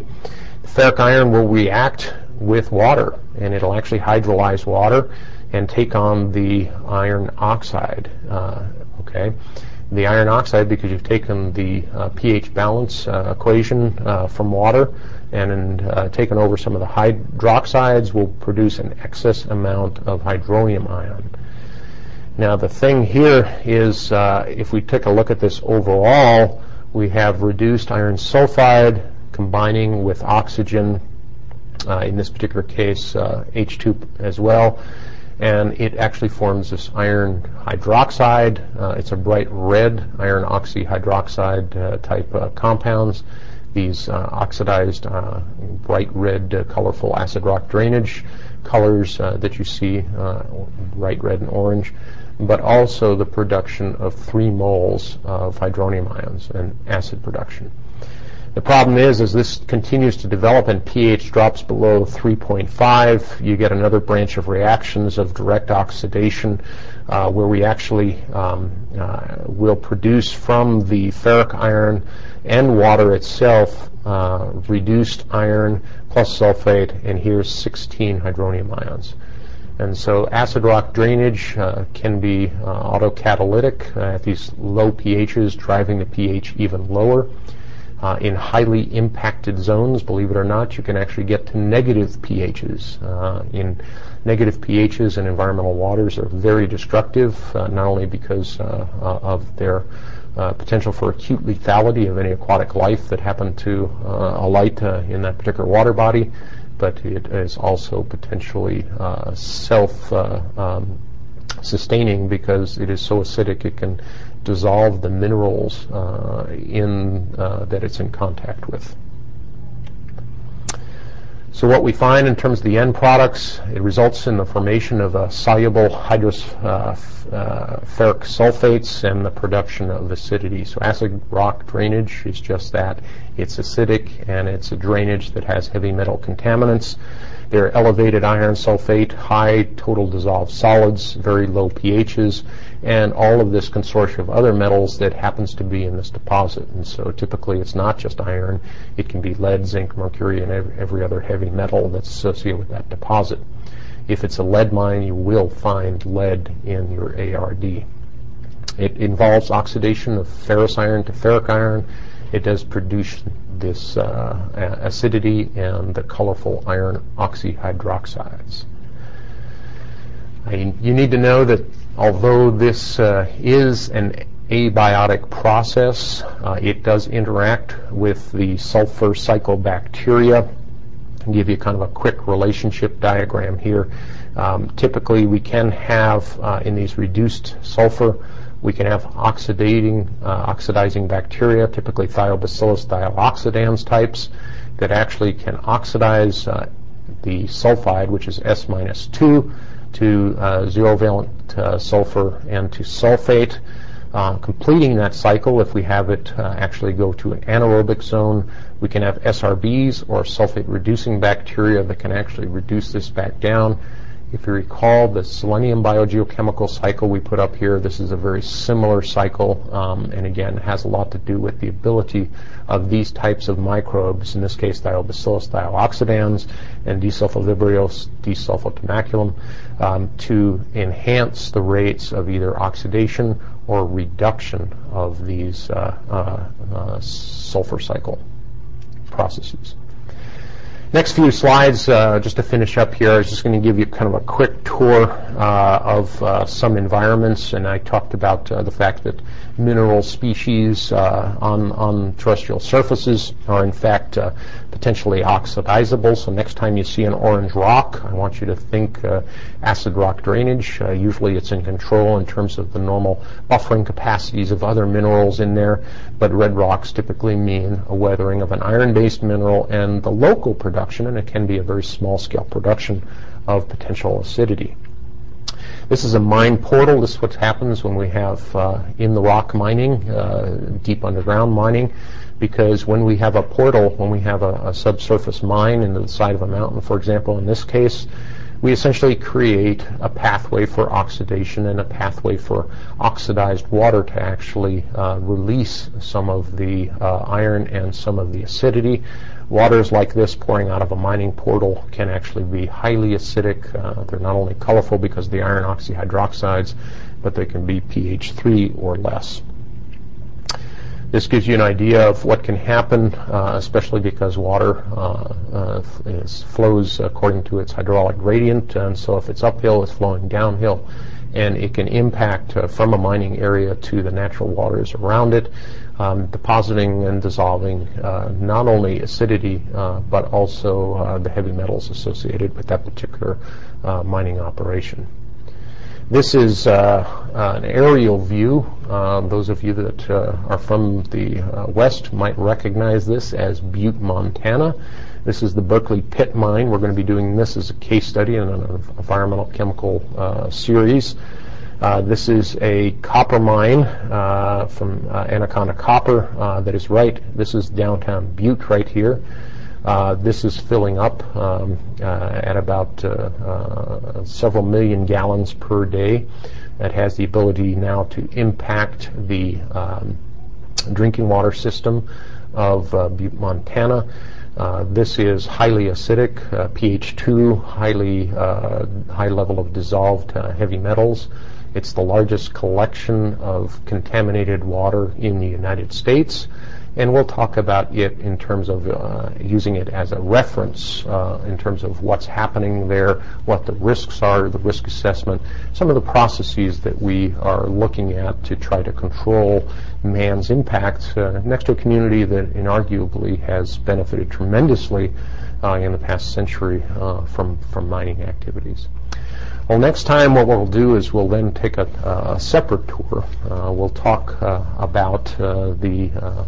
Ferric iron will react with water, and it'll actually hydrolyze water and take on the iron oxide. Uh, okay, the iron oxide, because you've taken the uh, pH balance uh, equation uh, from water and uh, taken over some of the hydroxides, will produce an excess amount of hydronium ion. Now the thing here is, uh, if we take a look at this overall, we have reduced iron sulfide combining with oxygen, uh, in this particular case uh, H two as well, and it actually forms this iron hydroxide. Uh, it's a bright red iron oxyhydroxide uh, type uh, compounds. These uh, oxidized, uh, bright red, uh, colorful acid rock drainage colors uh, that you see, uh, bright red and orange, but also the production of three moles of hydronium ions and acid production. The problem is, as this continues to develop and pH drops below three point five, you get another branch of reactions of direct oxidation, uh, where we actually um, uh, will produce from the ferric iron and water itself uh, reduced iron plus sulfate, and here's sixteen hydronium ions. And so acid rock drainage uh, can be uh, autocatalytic uh, at these low pHs, driving the pH even lower. uh, in highly impacted zones, believe it or not, you can actually get to negative pHs. Uh, in negative pHs in environmental waters are very destructive, uh, not only because uh, uh, of their Uh, potential for acute lethality of any aquatic life that happened to uh, alight uh, in that particular water body, but it is also potentially uh, self uh, um, sustaining because it is so acidic it can dissolve the minerals uh, in uh, that it's in contact with. So what we find in terms of the end products, it results in the formation of a soluble hydroferric sulfates and the production of acidity. So acid rock drainage is just that. It's acidic, and it's a drainage that has heavy metal contaminants. There are elevated iron sulfate, high total dissolved solids, very low pHs, and all of this consortium of other metals that happens to be in this deposit. And so typically it's not just iron. It can be lead, zinc, mercury, and every other heavy metal that's associated with that deposit. If it's a lead mine, you will find lead in your A R D. It involves oxidation of ferrous iron to ferric iron. It does produce this uh, acidity and the colorful iron oxyhydroxides. I, you need to know that although this uh, is an abiotic process, uh, it does interact with the sulfur cyclobacteria. I'll give you kind of a quick relationship diagram here. Um, typically, we can have uh, in these reduced sulfur, we can have oxidating, uh, oxidizing bacteria, typically thiobacillus thiooxidans types, that actually can oxidize uh, the sulfide, which is S minus two, to uh, zero-valent uh, sulfur and to sulfate. Uh, completing that cycle, if we have it uh, actually go to an anaerobic zone, we can have S R Bs or sulfate-reducing bacteria that can actually reduce this back down. If you recall the selenium biogeochemical cycle we put up here, this is a very similar cycle, um, and again has a lot to do with the ability of these types of microbes, in this case thiobacillus thiooxidans and desulfovibrio desulfotomaculum, um, to enhance the rates of either oxidation or reduction of these uh, uh, uh, sulfur cycle processes. Next few slides, uh, just to finish up here, I was just going to give you kind of a quick tour uh, of uh, some environments, and I talked about uh, the fact that mineral species uh, on, on terrestrial surfaces are in fact uh, potentially oxidizable. So next time you see an orange rock, I want you to think uh, acid rock drainage. Uh, usually it's in control in terms of the normal buffering capacities of other minerals in there, but red rocks typically mean a weathering of an iron-based mineral and the local production. And it can be a very small-scale production of potential acidity. This is a mine portal. This is what happens when we have uh, in-the-rock mining, uh, deep underground mining, because when we have a portal, when we have a, a subsurface mine into the side of a mountain, for example, in this case, we essentially create a pathway for oxidation and a pathway for oxidized water to actually uh, release some of the uh, iron and some of the acidity. Waters like this pouring out of a mining portal can actually be highly acidic. Uh, they're not only colorful because of the iron oxyhydroxides, but they can be pH three or less. This gives you an idea of what can happen, uh, especially because water uh, uh, is, flows according to its hydraulic gradient, and so if it's uphill, it's flowing downhill, and it can impact uh, from a mining area to the natural waters around it, um, depositing and dissolving uh, not only acidity, uh, but also uh, the heavy metals associated with that particular uh, mining operation. This is uh, an aerial view. Uh, those of you that uh, are from the uh, West might recognize this as Butte, Montana. This is the Berkeley Pit Mine. We're going to be doing this as a case study in an environmental chemical uh, series. Uh, this is a copper mine uh, from uh, Anaconda Copper uh, that is right. This is downtown Butte right here. Uh, this is filling up um, uh, at about uh, uh, several million gallons per day. That has the ability now to impact the um, drinking water system of uh, Butte, Montana. Uh, this is highly acidic, uh, pH two, highly uh, high level of dissolved uh, heavy metals. It's the largest collection of contaminated water in the United States. and we'll talk about it in terms of uh, using it as a reference uh, in terms of what's happening there, what the risks are, the risk assessment, some of the processes that we are looking at to try to control man's impact uh, next to a community that inarguably has benefited tremendously uh, in the past century uh, from, from mining activities. Well, next time what we'll do is we'll then take a, a separate tour. Uh, we'll talk uh, about uh, the uh,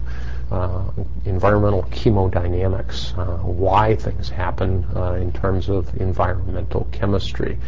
uh, environmental chemodynamics, uh, why things happen uh, in terms of environmental chemistry.